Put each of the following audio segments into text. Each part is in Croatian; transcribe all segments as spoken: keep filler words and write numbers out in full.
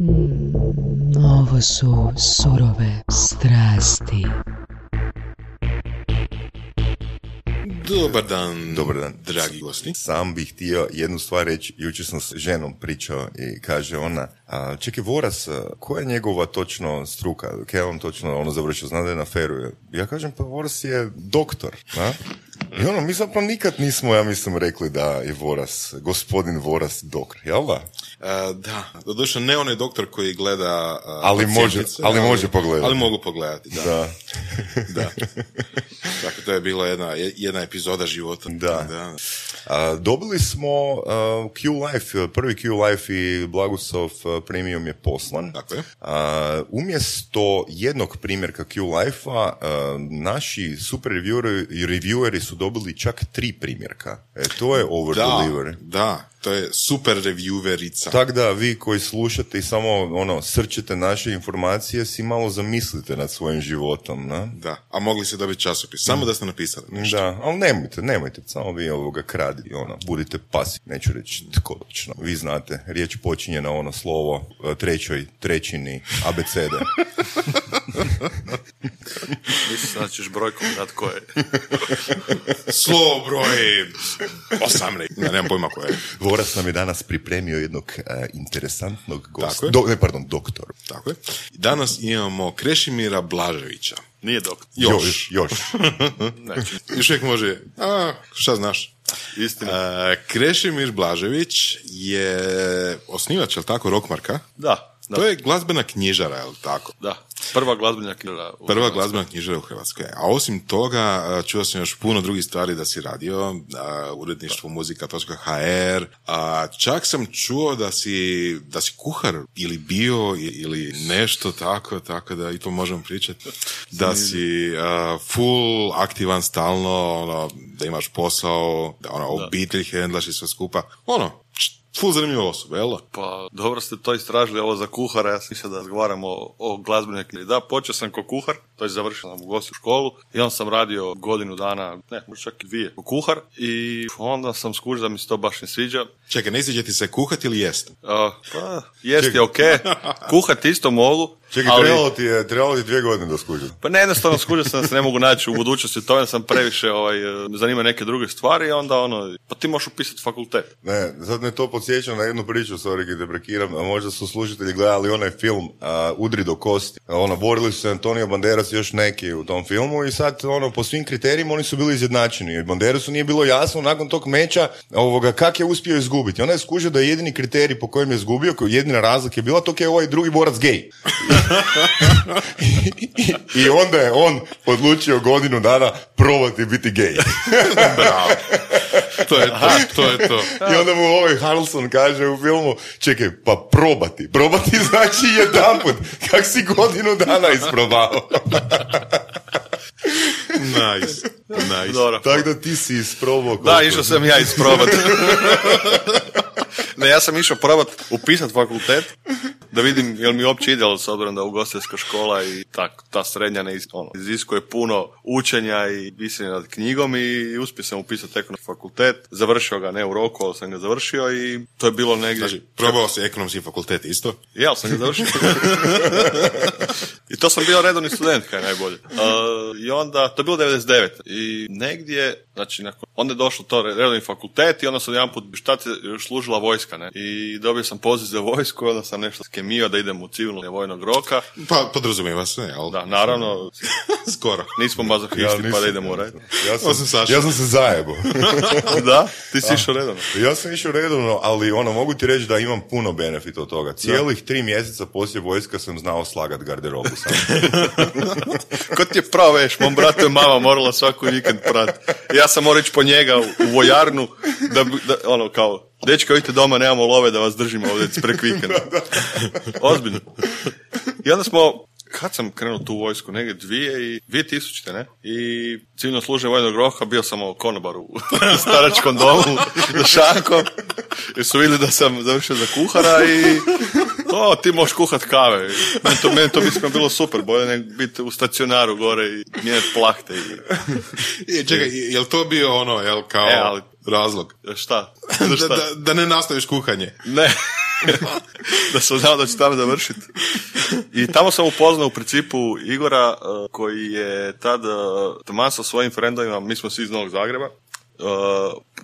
Mm, ovo su surove strasti. Dobar dan, dobar dan, dragi gosti. Sam bih htio jednu stvar reći, jučer sam s ženom pričao i kaže ona, a, čekaj, Voras, koja je njegova točno struka, kaj je on točno ono završio, zna da je na feru. Ja kažem, pa Voras je doktor, a? I ono, mi zapravo nikad nismo, ja mislim, rekli da je Voras, gospodin Voras doktor, jel da? Uh, da, doduše ne onaj doktor koji gleda uh, ali, može, ali može pogledati. Ali mogu pogledati, da. Da. Da. Dakle, to je bila jedna, jedna epizoda života. Da. Da. Uh, dobili smo uh, Q-Life, prvi Q-Life i Blagusov premium je poslan. Tako je. Uh, umjesto jednog primjerka Q-Life-a, uh, naši super revieweri su dobili čak tri primjerka. E, to je over-delivery. Da, da, to je super reviewerica. Tako da, vi koji slušate i samo ono, srčete naše informacije, si malo zamislite nad svojim životom. Na? Da, a mogli se dobiti časopis. Samo mm. da ste napisali nešto. Da, ali nemojte, nemojte, samo vi ovoga kraditi. Ono, budite pasivni, neću reći tko točno. Vi znate, riječ počinje na ono slovo trećoj, trećini, a be ce de. Mislim, sad ćeš brojkom dati ko je. Slovo broj osamnaest. Ne, nemam pojma ko je. Voras nam je danas pripremio jednog uh, interesantnog gosta. Do, ne, pardon, doktor. Tako je. Danas imamo Krešimira Blaževića. Nije doktor. Još. Još. Još uvijek može. A, šta znaš? Istina. A, Krešimir Blažević je osnivač, je li tako, Rockmarka? Da. Da. To je glazbena knjižara, je li tako? Da, prva glazbena knjižara. Prva glazbena knjižara u Hrvatskoj. A osim toga, čuo sam još puno drugih stvari da si radio, uredništvo muzika točka ha er, a čak sam čuo da si, da si kuhar ili bio ili nešto tako, tako da i to možemo pričati. Da si a, full aktivan stalno, ono, da imaš posao, da ono, obitelj hendlaš i sve skupa. Ono, ful zanimljiva osoba, jel? Pa, dobro ste to istražili, ovo za kuhara, ja sam mislio da razgovaramo o, o glazbenoj knjizi. Da, počeo sam ko kuhar, to je završio sam u gostu školu i onda sam radio godinu dana, ne, možda čak i dvije, ko kuhar i onda sam skužio da mi se to baš ne sviđa. Čekaj, ne sviđa ti se kuhati ili jesti? Uh, pa, jesti je okej, okay. Kuhati isto mogu. Čekaj, ali... trebalo, ti je, trebalo ti dvije godine da skužim. Pa ne, jednostavno skužio sam da se ne mogu naći u budućnosti, to je sam previše ovaj, zanima neke druge stvari, onda ono, pa ti možeš upisati fakultet. Ne, sad me to podsjećam na jednu priču, sorry, gdje prekiram, a možda su slušatelji gledali onaj film uh, Udri do kosti. Ono, borili su se Antonio Banderas i još neki u tom filmu i sad, ono, po svim kriterijima oni su bili izjednačeni. Banderasu nije bilo jasno nakon tog meča ovoga, kak je uspio izgubiti. Ona je skužio da je jedini kriterij po kojem je izgubio, jedina razlika je bila, to je ovaj drugi borac gej. I onda je on odlučio godinu dana probati biti gej. Bravo. To je to, to je to. I onda mu ovaj Harrelson kaže u filmu, čekaj, pa probati. Probati znači jedanput. Kak si godinu dana isprobao. Nice. Nice. Tako da ti si isprobao. Da, išao sam ja isprobati. Ne, ja sam išao probati upisati fakultet. Da vidim, jel mi uopće idealno s obzirom da ugostiteljska škola i ta, ta srednja ne isk- ono, iziskuje puno učenja i pisanja nad knjigom i uspio sam upisati ekonomski fakultet. Završio ga ne u roku, ali sam ga završio i to je bilo negdje... Znači, probao si ekonomski fakultet isto? Ja, sam ga završio. I to sam bio redovni student, kaj najbolje. Uh, I onda, to je bilo devedeset devete I negdje, znači, nakon, onda je došlo to redovni fakultet i onda sam jedan put, šta ti služila vojska, ne? I dobio sam poziv za vojsku, onda sam nešto s kemija da idem u civilno vojnog roka. Pa, podrazumijeva se, jel? Da, naravno. Skoro. Nismo mazohisti, ja, pa da idemo u red. Ja sam, ja sam se zajebo. Da? Ti si išao redovno. Ja sam išao redovno, ali ono, mogu ti reći da imam puno benefita od toga. Cijelih tri mjeseca poslije vojska sam znao slagat garderobu. Ko ti je pravo veš, mom bratu je mama morala svaki vikend prati. Ja sam morao ići po njega u, u vojarnu, da, da ono kao, dečka, vidite doma, nemamo love da vas držimo ovdje prek vikenda. Ozbiljno. I onda smo, kad sam krenuo tu vojsku, negdje dvije i dvije tisućite, ne? I civilno služenje vojnog roka, bio sam konobar u staračkom domu, za šankom, jer su vidjeli da sam završio za kuhara i... O, ti možeš kuhat kave. Meni to, meni to mislim bilo super, bolje nego biti u stacionaru gore i mijenjati plahte. I... I, čekaj, je li to bio ono, jel, kao e, ali, razlog? Šta? Da, šta? Da, da ne nastaviš kuhanje. Ne. da sam znao da ću tamo završiti. I tamo sam upoznao u principu Igora koji je tad taman sa svojim frendovima, mi smo svi iz Novog Zagreba, Uh,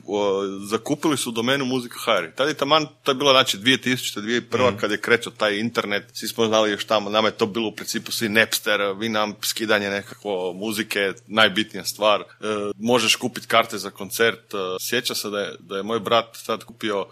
uh, zakupili su domenu muzika.hr. Tad je taman, to je bilo znači dvije tisuće prva mm. kad je krećao taj internet, svi smo znali još tamo, nama je to bilo u principu svi Napster, Winamp, skidanje nekako muzike, najbitnija stvar. Uh, možeš kupiti karte za koncert. Uh, sjeća se da je, da je moj brat tad kupio uh,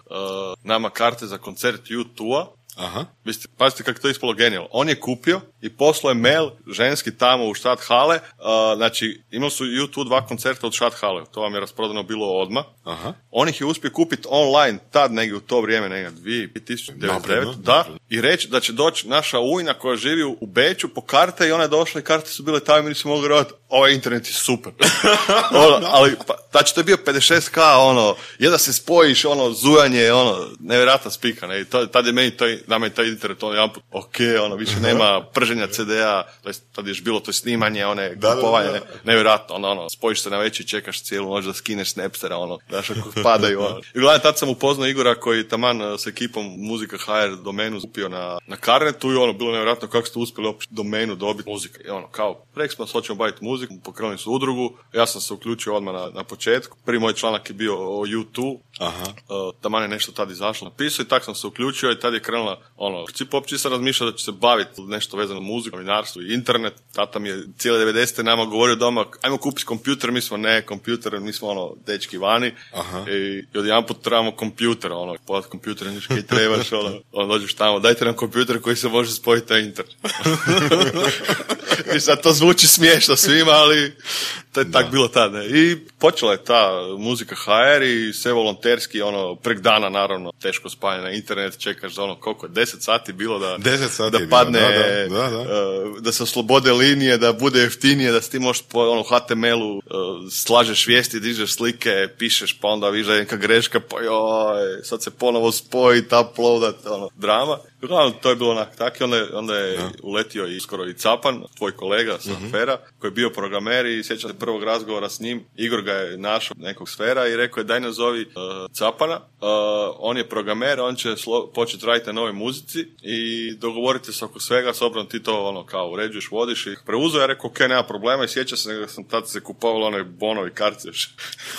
nama karte za koncert U dva. Aha. Biste, pazite kako to je ispalo genijalno. On je kupio i poslao je mail ženski tamo u Štat Hale. Uh, znači, imali su U dva dva koncerta od Štat Hale. To vam je rasprodano bilo odmah. Aha. On ih je uspio kupiti online tad negdje u to vrijeme, negdje dvije tisuće devet. Da. I reći da će doći naša ujna koja živi u Beću po karte i ona je došla i karte su bile tajne i nisu mogli raditi. Ovaj internet je super. ono, ali, pa, znači, to je bio pedeset šest ka, ono, jedan se spojiš, ono, zujanje, ono, nevjerojatna spika, ne, i to, tad je meni taj, nama je taj internet, ono, jedan put, ok, ono, više nema prženja ce de a, to je, tad je još bilo to snimanje, one, kupovanje, ne, nevjerojatno, ono, ono, spojiš se na veći, čekaš cijelu noć da skineš Snapstera, ono, daš ako padaju, ono. I gledaj, tad sam upoznao Igora koji taman s ekipom muzika.hr domenu kupio na, na Carnetu i ono, bilo nevjerojatno kako ste uspjeli opće domenu dobiti muzika. I ono, kao, rekli smo, hoćemo baviti muziku, pokrenuli su udrugu, ja sam se uključio odmah na, na početku, prvi moj članak je bio o U dva, Aha. Uh, taman je nešto tad izašlo, napisao i tak sam se uključio i tad je krenula, ono, principu opće sam razmišljao da ću se baviti nešto vezano muziku, novinarstvo i internet, tata mi je cijele devedesete nama govorio doma, ajmo kupiti kompjuter, mi smo ne kompjuter, mi smo ono, dečki vani, Aha. i, i odjedanput trebamo kompjuter, ono, podat kompjuter, niš kaj trebaš, ono, ono, dođeš tamo, dajte nam kompjuter koji se može spojiti na internet. I sad to zvuči smiješno svima, ali to je tako bilo tad. Ne? I počela je ta muzika ha er i sve volonterski, ono, prek dana naravno, teško spanje na internet, čekaš za ono, koliko je, deset sati bilo da, sati da padne, bilo, da, da, da, da. da se oslobode linije, da bude jeftinije, da s ti možeš po ono, ha te em el u slažeš vijesti, dižeš slike, pišeš, pa onda viža neka greška, pa joj, sad se ponovo spoji, uploadat, ono, drama. Uglavnom, to je bilo onak tak i onda, onda je ja. uletio i skoro i Capan, tvoj kolega sa mm-hmm. Fera, koji je bio programer i sjećam se prvog razgovora s njim. Igor ga je našao nekog Sfera i rekao je daj nazovi uh, Capana, uh, on je programer, on će slo- početi raditi na novoj muzici i dogovorite se oko svega, s obzirom ti to ono kao uređuješ, vodiš i preuzeo je, rekao ok, nema problema i sjećam se da sam tad se kupovalo onoj bonovi kartice.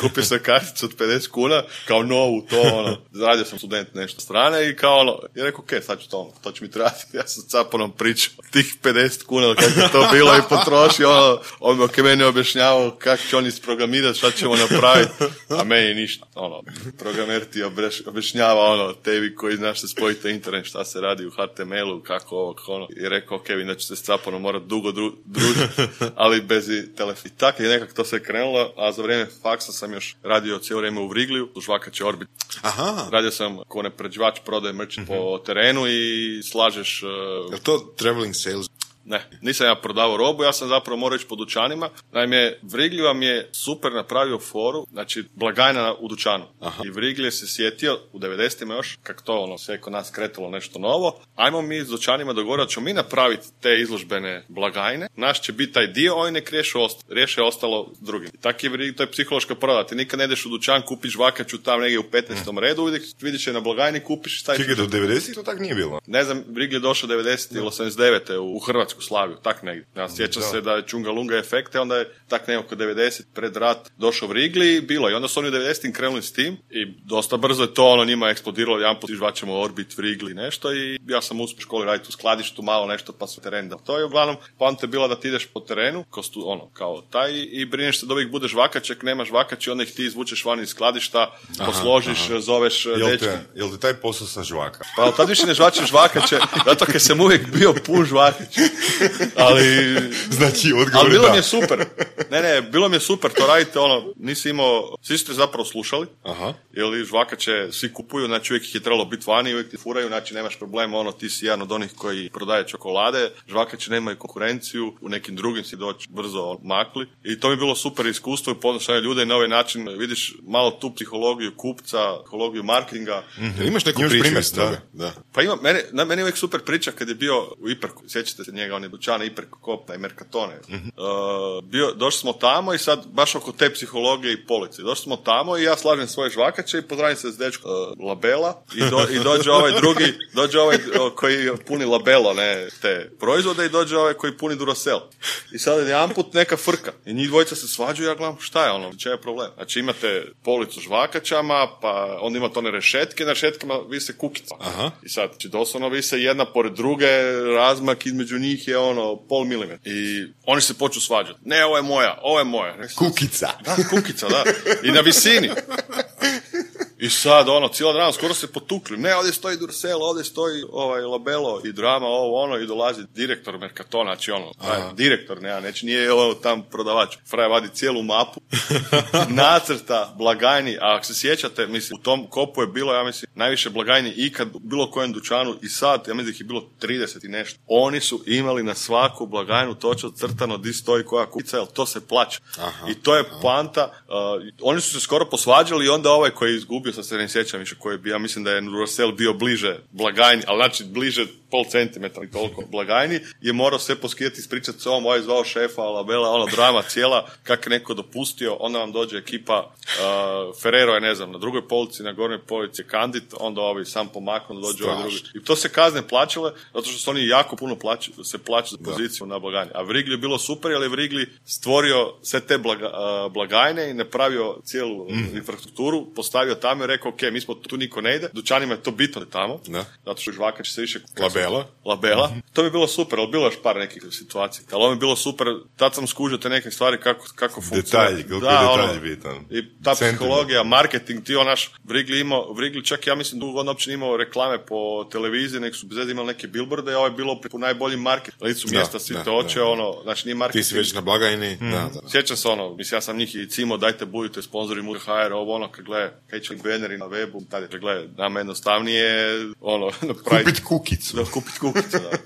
Kupio sam karticu od pedeset kuna, kao novu to, ono, zaradio sam student nešto strane i kao ono, i rekao ok, sad ću to, ono, to će mi trajati, ja sam s Capanom pričao tih pedeset kuna, kako je to bilo i potrošio, ono, on me ok, meni objašnjavao kako će on isprogramirati, šta ćemo napraviti, a meni ništa, ono, programer ti objašnjava, ono, tebi koji znaš se spojiti internet, šta se radi u ha te em el u, kako ovo, kako ono, i rekao, ok, vi da će se s Capanom morati dugo dru- družiti, ali bez telefona. I tako je nekako to se krenulo, a za vrijeme faksa sam još radio cijelo vrijeme u Vrigliju, u Žvakaći Orbit. Aha. Radio sam ko nepređivač, prodaje merch uh-huh. po terenu i slažeš... Uh, je to traveling sales? Ne, nisam ja prodavao robu, ja sam zapravo morao ići po dućanima. Naime, Vriglju vam je super napravio foru, znači blagajna u dućanu. Aha. I Vriglje se sjetio u devedesetima još, kako to ono sve kod nas kretalo nešto novo. Ajmo mi s dućanima dogovoriti, ćemo mi napraviti te izložbene blagajne. Naš će biti taj dio, oni nek riješe ostalo, riješe ostalo drugim. I tako je Vriglje, to je psihološka proda. Ti nikad ne ideš u dućan, kupiš vakaću tam negdje u petnaestom redu, vidiš je na blagajni, kupiš taj. Čekaj, do devedesetih to tak nije bilo. Ne znam, Vriglje došao devedeset ili osamdeset devete u Hrvatsku. Slaviju, tak negdje. Ja sjećam se da je Čungalunga efekte, onda je tak negdje oko devedeset pred rat došao Vrigli i bilo. I onda su oni u devedesetim krenuli s tim i dosta brzo je to ono njima eksplodiralo, jedan pot žvaćemo Orbit, Vrigli, nešto i ja sam uspio u školi raditi u skladištu, malo nešto pa sve teren da. To je uglavnom, poanta je bila da ti ideš po terenu, kostu, ono, kao taj i brineš se da uvijek budeš vakaček, nemaš vakač i onda ih ti izvučeš van iz skladišta, aha, posložiš, aha. zoveš dečke. Jel ti taj posao sa žvaka? Pa tad više ne žvačeš žvakače, zato kad sam uvijek bio pun žvakač. ali znači odgovor bilo da. Mi je super. Ne, ne, bilo mi je super, to radite, ono, nisi imao, svi ste zapravo slušali, Aha. ili žvakače svi kupuju, znači uvijek ih je trebalo biti vani, uvijek ti furaju, znači nemaš problema, ono, ti si jedan od onih koji prodaje čokolade, žvakače nemaju konkurenciju, u nekim drugim si doći brzo makli i to mi je bilo super iskustvo i poznašanje ljude i na ovaj način vidiš malo tu psihologiju kupca, psihologiju marketinga. Mm-hmm. Imaš neku primjer? Da, da. Pa ima, meni, na, meni je uvijek super priča kad je bio u Iperku, sjećate se njega, onega, one dućane Hiperkopa i Mercatone. Mm-hmm. Uh, bio, došli smo tamo i sad baš oko te psihologije i policije. Došli smo tamo i ja slažem svoje žvakače i pozdravim se s dečkom uh, Labela i, do, i dođe ovaj drugi, dođe ovaj uh, koji puni Labelo, ne, te proizvode, i dođe ovaj koji puni Duracell. I sad jedan put neka frka. I njih dvojica se svađuju, ja gledam šta je ono, čega je problem. Znači imate policu žvakačama, pa onda imate one rešetke, na rešetkama vise kukica. Aha. I sad, znači doslovno vise jedna pored druge, razmak između njih je ono pol milimetra. I oni se počnu svađati. Ne, ovo je moja, ovo je moja. Kukica. Da, kukica, da. I na visini. I sad, ono, cijela drama, skoro se potukli. Ne, ovdje stoji Duracell, ovdje stoji ovaj Labelo i drama, ovo, ono, i dolazi direktor Mercatona, znači ono, taj, direktor, ne, neći, nije ono tam prodavač. Fraja vadi cijelu mapu, nacrta blagajni, a ako se sjećate, mislim, u tom kopu je bilo, ja mislim, najviše blagajni ikad, bilo kojem dućanu, i sad, ja mislim da ih je bilo trideset i nešto. Oni su imali na svaku blagajnu točno crtano di stoji koja kukica, jer to se plaća. Aha, I to je aha. poanta. Uh, oni su se skoro posvađali i onda ovaj koji je izgubio, sad se ne sjećam više koji je bio, ja mislim da je Duracell bio bliže blagajni, ali znači bliže pol centimetra i toliko blagajni, je morao sve poskijati, ispričati s ovom, ovaj zvao šefa, Labela, ona drama cijela, kak neko dopustio, onda vam dođe ekipa, uh, Ferrero je, ne znam, na drugoj polici, na gornjoj polici je Kandit, onda ovi sam pomaknu, dođe ovaj drugi. I to se kazne plaćale, zato što su oni jako puno plaći, se plaću za poziciju da. na blagajni. A Wrigley je bilo super, jer je Wrigley stvorio sve te blaga, uh, blagajne i napravio cijelu mm. infrastrukturu, postavio tamo i rekao, ok, mi smo tu, niko ne ide, dućanima je to bitno da tamo, da. zato što žvakač se više Labela. Labela. Mm-hmm. To bi bilo super, ali bilo još par nekih situacija. Ali ovo bi bilo super, tad sam skužio te neke stvari kako, kako funkcionira. Detalji, koliko je detalj bitan. I ta Sentiment. psihologija, marketing, ti onaš, Wrigley imao, Wrigley čak, ja mislim, dugo on uopće imao reklame po televiziji, nek su bezveze imali neke billboarde, a ovo je bilo po najboljim market, licu mjesta, svi te oče, da. ono, znači nije marketing. Ti si već na blagajni. Mm. Da, da. Sjećam se ono, mislim, ja sam njih i cimo, dajte budite sponzori Murhajer, ovo ono, kad gleda, kaj će beneri na webu, tada je, gleda, nam jednostavnije, ono, napraviti. Kupit kukicu. Da, kupit kukicu, da.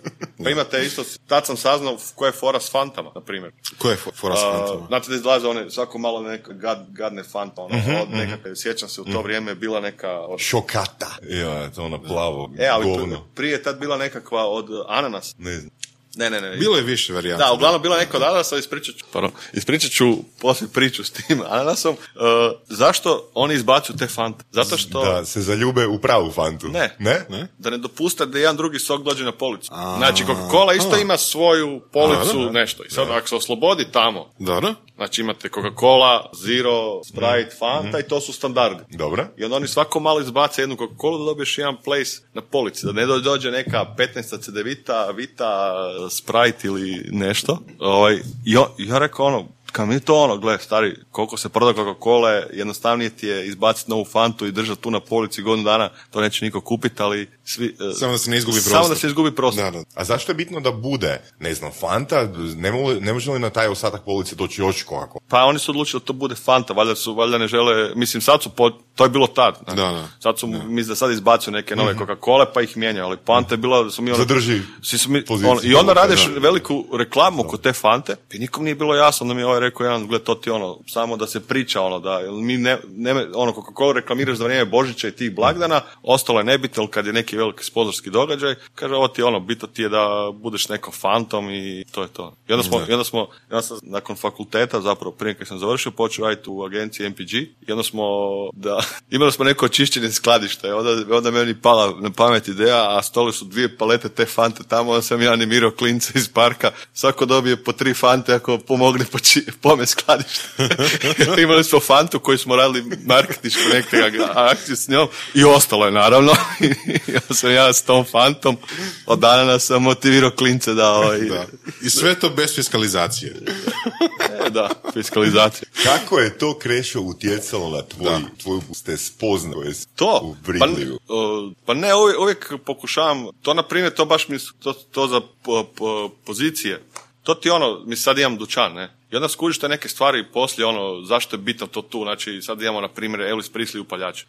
Pa imate isto, tad sam saznao koja je fora s fantama, na primjer. Koja je fora s fantama? Uh, znate da izlaze one, svako malo neka gad, gadne fanta, ono, mm-hmm, od nekakve, mm-hmm. sjećam se, u to mm-hmm. vrijeme je bila neka... Od... Šokata. Ja, to ona plavo, e, ali govno. Prije je tad bila nekakva od ananasa. Ne znam. Ne, ne, ne. Bilo je više varijanta. Da, uglavnom bilo je neko od ananasa, ispričat ću, pardon, ispričat ću poslije priču s tim ananasom. Uh, zašto oni izbacuju te fante? Zato što... Da se zaljube u pravu fantu. Ne. Ne? ne? Da ne dopuste da jedan drugi sok dođe na policu. A, znači, Coca-Cola isto a. ima svoju policu, a, da, da. nešto. I sad, da. ako se oslobodi tamo, da, da. znači imate Coca-Cola, Zero, Sprite, mm. Fanta mm. i to su standardi. Dobro. I onda oni svako malo izbace jednu Coca-Cola da dobiješ jedan place na polici. Da ne dođe neka petnaestica Cedevita, Vita, Sprite ili nešto. Ovaj, ja, ja rekao ono, kad mi to ono, gle, stari, koliko se proda Coca-Cola, jednostavnije ti je izbaciti novu fantu i držati tu na polici godinu dana, to neće niko kupiti, ali svi... Samo da se ne izgubi prostor. Samo da se izgubi prostor. Da, da. A zašto je bitno da bude, ne znam, fanta? Ne, mo, ne može li na taj ostatak police doći još Coca-Cola? Pa oni su odlučili da to bude fanta, valjda su, valjda ne žele, mislim, sad su, po, to je bilo tad. Da, da. Sad su, da. mislim da sad izbacuju neke nove mm-hmm. Coca-Cola, pa ih mijenjaju, ali fanta je bila... Su mi ono, Zadrži su mi, poziciju. Ono, i onda radiš da. veliku reklamu da. kod te fante, i nikom nije bilo jasno da mi je ovaj rekao jedan, gled, to ti ono, samo da se priča, ono, da, mi ne, ne ono, Coca-Cola reklamiraš za vrijeme Božića i tih blagdana, ostalo je nebitno, kad je neki veliki sponzorski događaj, kaže, ovo ti ono, bitno ti je da budeš nekom fantom i to je to. I onda smo, i onda smo, ja sam nakon fakulteta, zapravo prije kad sam završio, počeo raditi u agenciji M P G, i onda smo, da, imali smo neko očišćenje skladište, onda, onda meni pala na pamet ideja, a stole su dvije palete te fante tamo, onda sam ja animirao klince iz parka, svako dobije po tri fante ako pomogne po či... pome skladište. Imali smo fantu koju smo radili marketičku nekakvu akciju s njom i ostalo je naravno. Ja sam ja s tom fantom od dana sam motivirao klince da, ovaj... da. I sve to bez fiskalizacije. E, da, fiskalizacija. Kako je to Krešo utjecalo na tvoj, tvoju ste spoznali to, u Wrigleyju? Pa, uh, pa ne, uvijek, uvijek pokušavam, to na primjer, to baš mi, to, to za po, po, pozicije. To ti ono, mi sad imam dućan, ne? I onda skužiš te neke stvari poslije, ono, zašto je bitno to tu, znači sad imamo na primjer Elvis Presley upaljač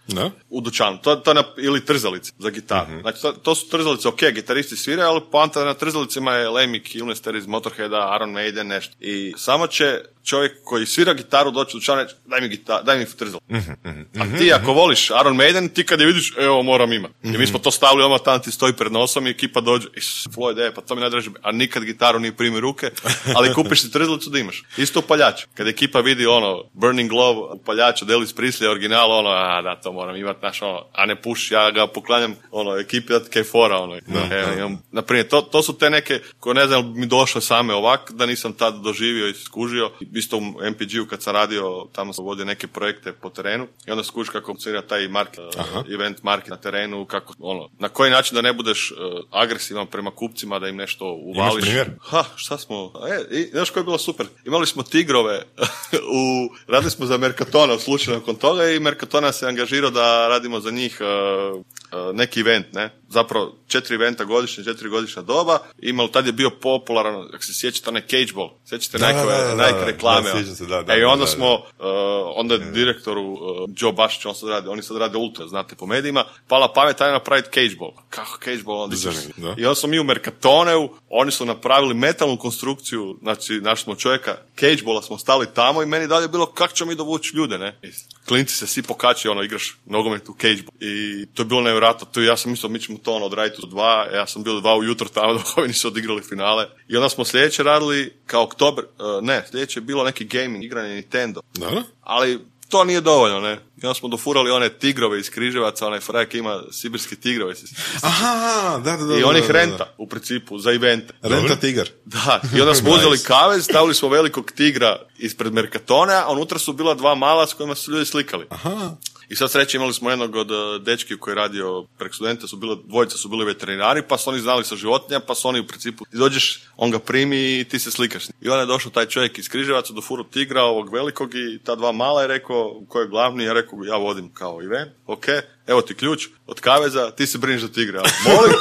u dućanu, to, to na, ili trzalice za gitaru, mm-hmm. znači to, to su trzalice, ok, gitaristi sviraju, ali poanta na trzalicima je Lemmy Kilmister iz Motorheada, Iron Maiden, nešto. I samo će čovjek koji svira gitaru doći u dućan, daj mi gitaru, daj mi trzalicu. Mm-hmm. A ti ako voliš Iron Maiden, ti kad je vidiš, evo moram imati. Mm-hmm. I mi smo to stavili, ono tam ti stoji pred nosom i ekipa dođe, is, Floyd, e, pa to mi najdraže, a nikad gitaru nije primi ruke, ali kupiš si trzalicu da imaš. Isto upaljač. Kad ekipa vidi ono Burning Love upaljač od Elvis Presley original, ono, a da, to moram imati, naš, ono, a ne puš, ja ga poklanjam, ono, ekipi dat kefora, ono. No, e, no. Imam, naprimjer, to, to su te neke, koje ne znam, mi došle same ovak, da nisam tad doživio i skužio. Isto u em pe ge u kad sam radio, tamo sam vodio neke projekte po terenu i onda skužiš kako funkcionira taj market, event market na terenu, kako, ono, na koji način da ne budeš uh, agresivan prema kupcima, da im nešto uvališ. Ha, šta smo, e, i, znaš koje je bilo super? Imali smo tigrove, u, radili smo za Mercatona u slučaju nakon toga i Mercatona se angažirao da radimo za njih uh, uh, neki event, ne? Zapravo četiri eventa godišnje, četiri godišnja doba. Imali, tad je bio popularan, ako se sjećate, onaj Cageball. Sjećate Nike reklame. I onda smo, uh, onda je direktoru uh, Joe Bašić, on sad radi, oni sad rade ultra, znate, po medijima. Pala pamet, ajde napraviti Cageball. Kako Cageball? Onda i onda smo mi u Mercatoneu, oni su napravili metalnu konstrukciju, znači našli smo čovjeka, Cageballa smo stali tamo i meni dalje je bilo kako ćemo mi dovući ljude, ne? Klinci se svi pokači, ono, igraš nogomet u Cageball. I to je bilo nevjerojatno. To ja sam mislio, mi ćemo to ono odraditi u dva, ja sam bio dva ujutro tamo dok ovi nisu odigrali finale. I onda smo sljedeće radili kao oktober, uh, ne, sljedeće je bilo neki gaming, igranje Nintendo. Da. Ali to nije dovoljno, ne? I onda smo dofurali one tigrove iz Križevaca, onaj frajak ima sibirski tigrove. Aha, da, da, da. I onih da, da, da. renta, u principu, za evente. Renta tigar. Da, i onda smo uzeli kavez, stavili smo velikog tigra ispred Mercatona, a unutra su bila dva mala s kojima su ljudi slikali. Aha. I sad sreće imali smo jednog od dečki koji je radio prek studenta, su bile, dvojica su bili veterinari, pa su oni znali sa životinja, pa su oni u principu, ti dođeš, on ga primi i ti se slikaš. I onda je došao taj čovjek iz Križevaca do furu tigra ovog velikog i ta dva mala je rekao, ko je glavni, ja rekao, ja vodim kao event, ok, evo ti ključ od kaveza, ti se briniš za tigra. Molim?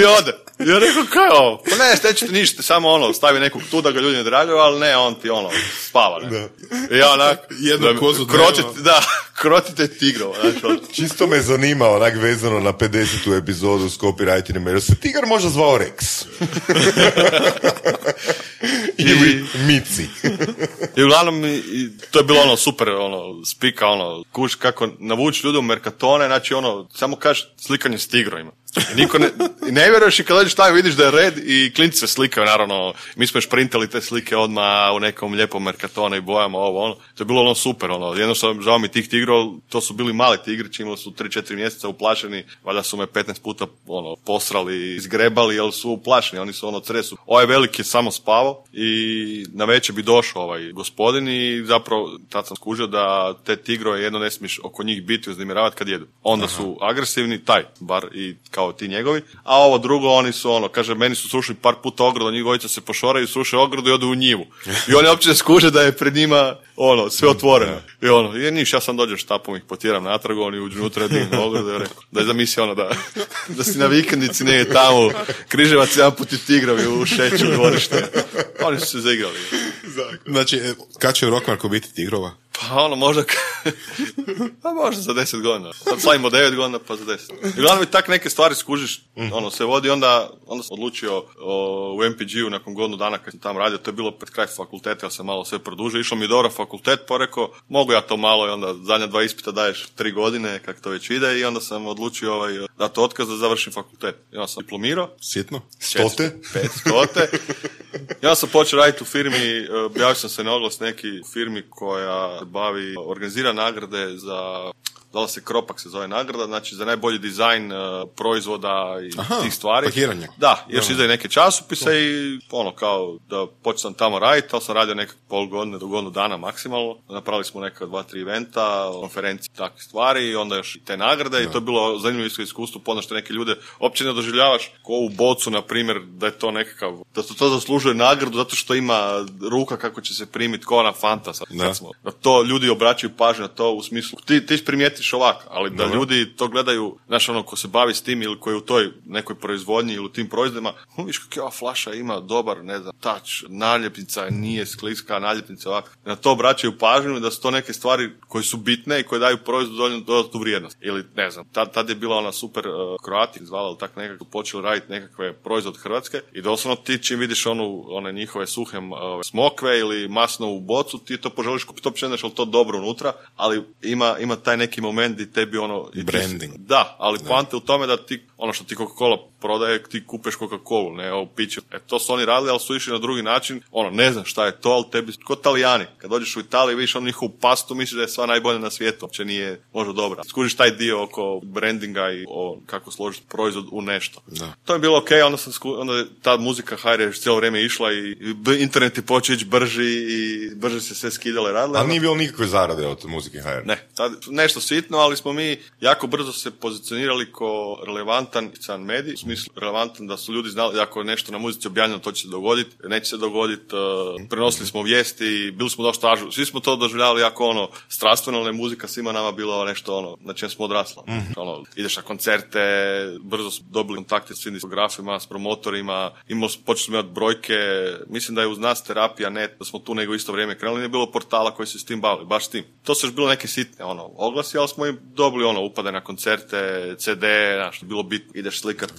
I ode. Ja rekao, kaj ovo? Pa ne, stećete ništa, samo ono, stavi nekog tu da ga ljudi ne draguju, ali ne, on ti ono, spava, ne. Da. I ja onak, jednu kozu kročiti, da, krotite tigra. Znači, čisto me zanima onak vezano na pedesetu epizodu s copywritingima, jer se tigar možda zvao Rex. Ili Mici. I uglavnom, i, to je bilo ono super, ono, spika, ono, kuš kako navući ljudi u Mercatone, znači ono, samo kažeš slikanje s tigrovima. Niko ne, ne vjeruješ i kad dođeš tamo vidiš da je red i klinci se slikaju, naravno, mi smo još printali te slike odmah u nekom lijepom Mercatone i bojama, ovo, ono, to je bilo ono super, ono, jednostavno, žao mi tih tigrov, to su bili mali tigrići, imali su tri četiri mjeseca uplašeni, valjda su me petnaest puta, ono, posrali, izgrebali, jer su uplašeni, oni su, ono, tresu. Ovaj veliki je samo spavao i na večer bi došao ovaj gospodin i zapravo, tad sam skužio da te tigrove jedno ne smiješ oko njih biti, uznemiravati kad jedu. Onda Aha. su agresivni, taj, bar i kao ti njegovi, a ovo drugo oni su ono, kaže, meni su srušili par puta ogradu, njih dvojica se pošoraju, sruše ogradu i odu u njivu. I oni uopće ne skuže da je pred njima ono, sve otvoreno. I ono, je niš, ja sam dođem štapom ih potjeram natrag, oni uđu unutra dignu ogradu, ja rekao, da je zamisli ono da, da si na vikendici nije tamo, Križevac jedan put i tigravi u šeću dvorište. Oni su se zaigrali. Znači, kad će u Rockmarku biti tigrova? Pa ono, možda, pa možda za deset godina. Sad slavimo devet godina, pa za deset. I uglavnom i tak neke stvari skužiš, ono, se vodi, onda, onda sam odlučio o, u em pe ge u nakon godinu dana kad sam tam radio, to je bilo pred kraj fakulteta, ja sam malo sve produžio, išlo mi dobro fakultet, pa rekao, mogu ja to malo i onda zadnja dva ispita daješ tri godine, kako to već ide, i onda sam odlučio ovaj, dati otkaz da završim fakultet. I onda sam diplomirao. Sitno. Stote. Pet stote. I onda sam počeo raditi u firmi, objavio sam se na oglas neki firmi koja bavi, organizira nagrade za, da se Kropak se zove nagrada, znači za najbolji dizajn uh, proizvoda i Aha, tih stvari. Pakiranje. Da, još izdaju neke časopise no. i ono kao da počnem tamo raditi, ali sam radio nekak pol godine do godinu dana maksimalno. Napravili smo neka dva, tri eventa, konferencije i takve stvari i onda još i te nagrade no. i to je bilo zanimljivo iskustvo, ponašte neke ljude, uopće ne doživljavaš ko u bocu, na primjer, da je to nekakav, da to, to zaslužuje nagradu zato što ima ruka kako će se primiti, ko ona fanta sad, no. sad smo. Da to ljudi obraćaju pažnju na to u smislu, ti, ti primijetiš misliš ovako, ali da Dobar. ljudi to gledaju, znaš, ono, ko se bavi s tim ili koji je u toj nekoj proizvodnji ili u tim proizvodima, viš kako je ova flaša ima dobar, ne znam, tač, naljepnica nije skliska, naljepnica ovako. Na to obraćaju pažnju da su to neke stvari koje su bitne i koje daju proizvodu dodatnu vrijednost. Ili, ne znam, tad, tad je bila ona super uh, Kroati, zvala ili tak nekako, počeli raditi nekakve proizvod Hrvatske i doslovno ti čim vidiš onu, one njihove suhe uh, smokve ili masno u bocu, ti to poželiš kupiti, opće znaš li to dobro unutra, ali ima, ima taj neki moment gdje tebi ono... Branding. Ti, da, ali poanta u tome da ti, ono što ti Coca-Cola prodaje, ti kupeš Coca-Colu, ne, ovo piće. E, to su oni radili, ali su išli na drugi način, ono, ne znam šta je to, ali tebi, ko Talijani, kad dođeš u Italiju, vidiš on njihovu pastu, misliš da je sva najbolja na svijetu, uopće nije možda dobra. Skužiš taj dio oko brandinga i o, kako složiti proizvod u nešto. Da. To je bilo okej, okay, onda, sku... onda je ta muzika hajde cijelo vrijeme išla i internet je počeo ići brži i brže se sve skidale, radile. Ali nije bilo nikakve zarade od muzike hajde. Ne, tad, nešto sitno, ali smo mi jako brzo se pozicionirali ko relevantan san medij, u smislu relevantan da su ljudi znali da ako je nešto na muzici objavljeno to će se dogoditi, neće se dogoditi, uh, prenosili smo vijesti, bili smo dosta ažurni. Svi smo to doživljavali jako ono strastveno, ali muzika svima nama bilo nešto ono na čem smo odrasli. Mm-hmm. Ono, ideš na koncerte, brzo smo dobili kontakte s svim diskografima, s promotorima, imali smo, počeli smo imati brojke, mislim da je uz nas terapija net, da smo tu nego isto vrijeme krenuli, nije bilo portala koji se s tim bavili, baš s tim. To su još bilo neke sitne ono oglasi, ali smo im dobili ono upade na koncerte, ce de, znaš, bilo bitno, ideš slikat.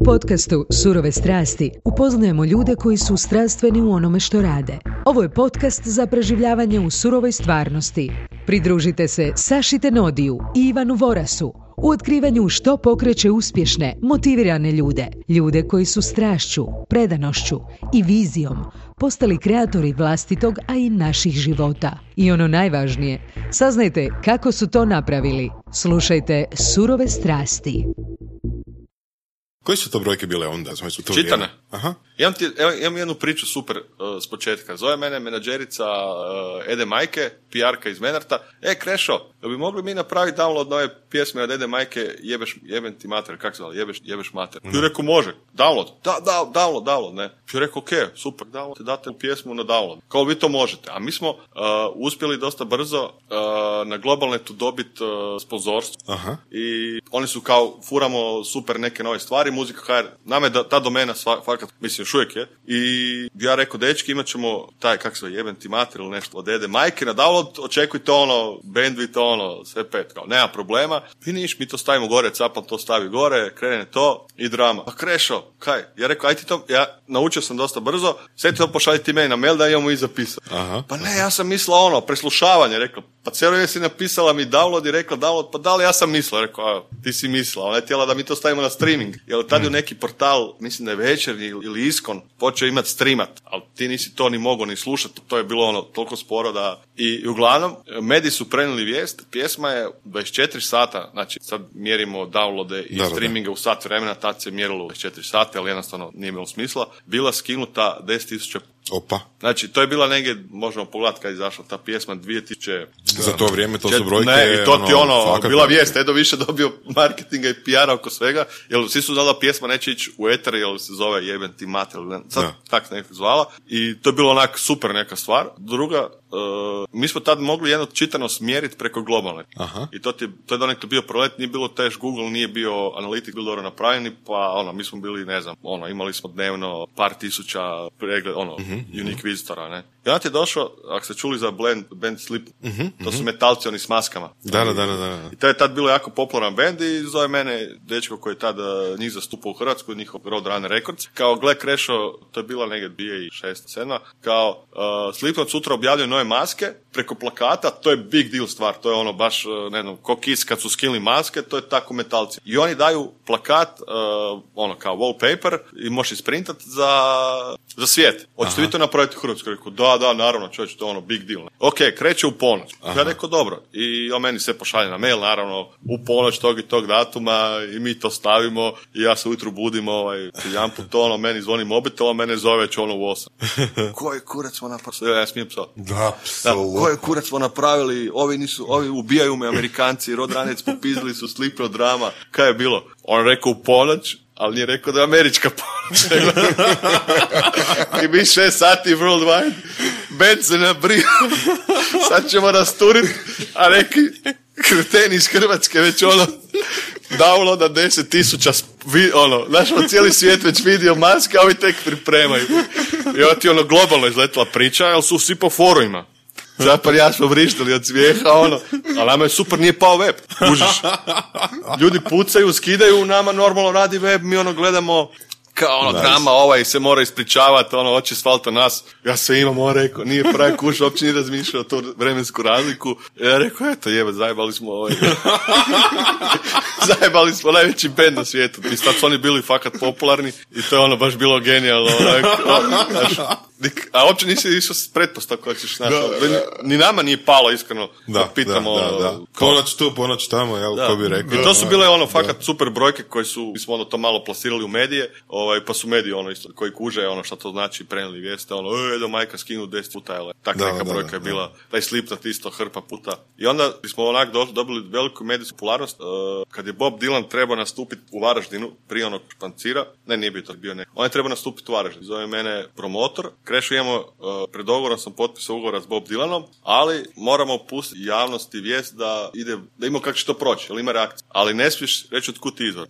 U podcastu Surove strasti upoznajemo ljude koji su strastveni u onome što rade. Ovo je podcast za preživljavanje u surovoj stvarnosti. Pridružite se Saši Tenodiju i Ivanu Vorasu u otkrivanju što pokreće uspješne, motivirane ljude. Ljude koji su strašću, predanošću i vizijom postali kreatori vlastitog, a i naših života. I ono najvažnije, saznajte kako su to napravili. Slušajte Surove strasti. Koje su to brojke bile onda? Znači su to čitane. Aha. Imam, ti, imam jednu priču super uh, s početka. Zove mene menadžerica uh, Ede Majke, pijarka iz Menarta. E, Krešo, da bi mogli mi napraviti download nove pjesme od Ede Majke, jebeš, jebem ti mater, kako se zove, jebeš, jebeš mater. Mm. Ju rekao, može, download, da, da, download, download, ne. Ju rekao, okej, okay, super, download, date pjesmu na download. Kao vi to možete. A mi smo uh, uspjeli dosta brzo uh, na Globalnetu dobiti uh, sponzorstvo. Aha. I oni su kao, furamo super neke nove stvari, muzika ha er, nama je da, ta domena sva, fakat, mislim, još uvijek je. I ja rekao, dečki, imat ćemo taj, kak se jebem ti mater ili nešto od Ede Majke na download, očekujte ono, bandwidth, ono, sve pet, kao, nema problema. I niš, mi to stavimo gore, Capan to stavi gore, krene to i drama. Pa Krešo, kaj? Ja rekao, aj ti to, ja naučio sam dosta brzo, sve to pošalji ti meni na mail da imamo i zapisati. Pa ne, ja sam mislila ono, preslušavanje, rekao, pa cijelo je si napisala mi download i rekla download, pa da li ja sam mislila, rekao, a, ti si mislila, ona je tijela da mi to stavimo na streaming. Jer tad je mm. neki portal, mislim da je Večernji ili Iskon, počeo imati streamat, ali ti nisi to ni mogao ni slušati, to je bilo ono, toliko sporo da... I, i uglavnom, mediji su prenijeli vijest, pjesma je dvadeset četiri sata, znači sad mjerimo downloade i Dobre. streaminge u sat vremena, tad se mjerilo dvadeset četiri sata, ali jednostavno nije bilo smisla, bila skinuta deset tisuća. Opa. Znači, to je bila negdje, možemo pogledati kad je izašla ta pjesma, dvije tisuće... Za to vrijeme to su brojke... Ne, i to ti ono, ono bila vijest, Edo više dobio marketinga i pi ara oko svega, jer svi su znali da pjesma neće ići u eter, jer se zove jeben ti mater, sad ja. tak se nekako zvala, i to je bilo onak super neka stvar. Druga, Uh, mi smo tad mogli jedno čitano smjeriti preko globalne. Aha. I to, ti, to je donekle bio prolet, nije bilo teš, Google nije bio analitik bilo dobro napravljeni, pa ono, mi smo bili, ne znam, ono, imali smo dnevno par tisuća pregled, ono, mm-hmm. unique visitora, ne. I onda ti je došao, ako ste čuli za blend, band Slip, mm-hmm. to su metalci oni s maskama. Da, da, da, da, da. I to je tad bilo jako popularan band i zove mene dečko koji je tad uh, njih zastupao u Hrvatsku, njihov Roadrunner Records, kao gle Krešo, to je bila negdje dvije tisuće šesta, sedma, kao uh, Slipknot sutra objavljaju nove maske preko plakata, to je big deal stvar, to je ono baš, ne znam, ko Kiss kad su skinili maske, to je tako metalci. I oni daju plakat, uh, ono kao wallpaper i možeš isprintat za, za svijet. Hoćete vi to napraviti u Hrvatskoj? Rekao, da, da, naravno, čovječ, to je ono big deal. Ok, kreće u ponoć. Aha. Ja rekao, dobro. I on meni se pošalje na mail, naravno, u ponoć tog i tog datuma i mi to stavimo i ja se ujutru budim, ovaj, jedan put ono, meni zvoni mobitel, on mene zove već ono u osam. Koji kurac smo napravili? Ja smijem psao. Koje kurac smo napravili, ovi nisu, ovi ubijaju me Amerikanci, Rodranec popizili su, Slipno drama, kaj je bilo? On rekao u ponoć, ali nije rekao da je američka ponoć. I mi šest sati worldwide, band se nabrio, sad ćemo rasturiti, a neki... kreten iz Hrvatske već ono downloada deset tisuća ono, znaš, cijeli svijet već vidio maske, a ovi tek pripremaju. I ovo ti ono globalno izletila priča, ali su svi po forumima. Zapar ja smo vrištali od smijeha, ono, ali nama je super, nije pao web, kužiš. Ljudi pucaju, skidaju, nama normalno radi web, mi ono gledamo kao ono, nice. Drama, ovaj se mora ispričavati, ono, oči svalta nas. Ja se imam, on rekao, nije pravi kuš, uopće nije razmišljao tu vremensku razliku. Ja rekao, eto jebe, zajebali smo ovaj. Zajebali smo najveći band na svijetu. I sad su oni bili fakat popularni i to je ono, baš bilo genijalno. Ono, a uopće nisi išao s pretpostavkom, ćeš naš, da, da. Ni nama nije palo, iskreno, da, da pitamo. Da, da, da. Ponoć tu, ponoć tamo, jel, da. Ko bi rekao. I to su bile ono, fakat da. Super brojke koje su, mi smo ono to malo plasirali u medije, ovaj, pa su mediji ono isto, koji kuže ono što to znači, prenijeli vijeste, ono, edo majka skinu deset puta, jel, tak da, neka da, brojka da, je bila, da. Taj slipnat isto, hrpa puta. I onda smo onak do, dobili veliku medijsku popularnost, uh, kad je Bob Dylan trebao nastupiti u Varaždinu, prije onog špancira, ne, nije bio to, bio ne. On je trebao nastupiti u Varaždinu, zove mene promotor, Krešu imamo, uh, pred dogovorom sam potpisao ugovora s Bob Dylanom, ali moramo pustiti javnosti vijest da ide, da imamo kako će to proći, ali ima reakcija. Ali ne smiješ reći od kud ti izvor.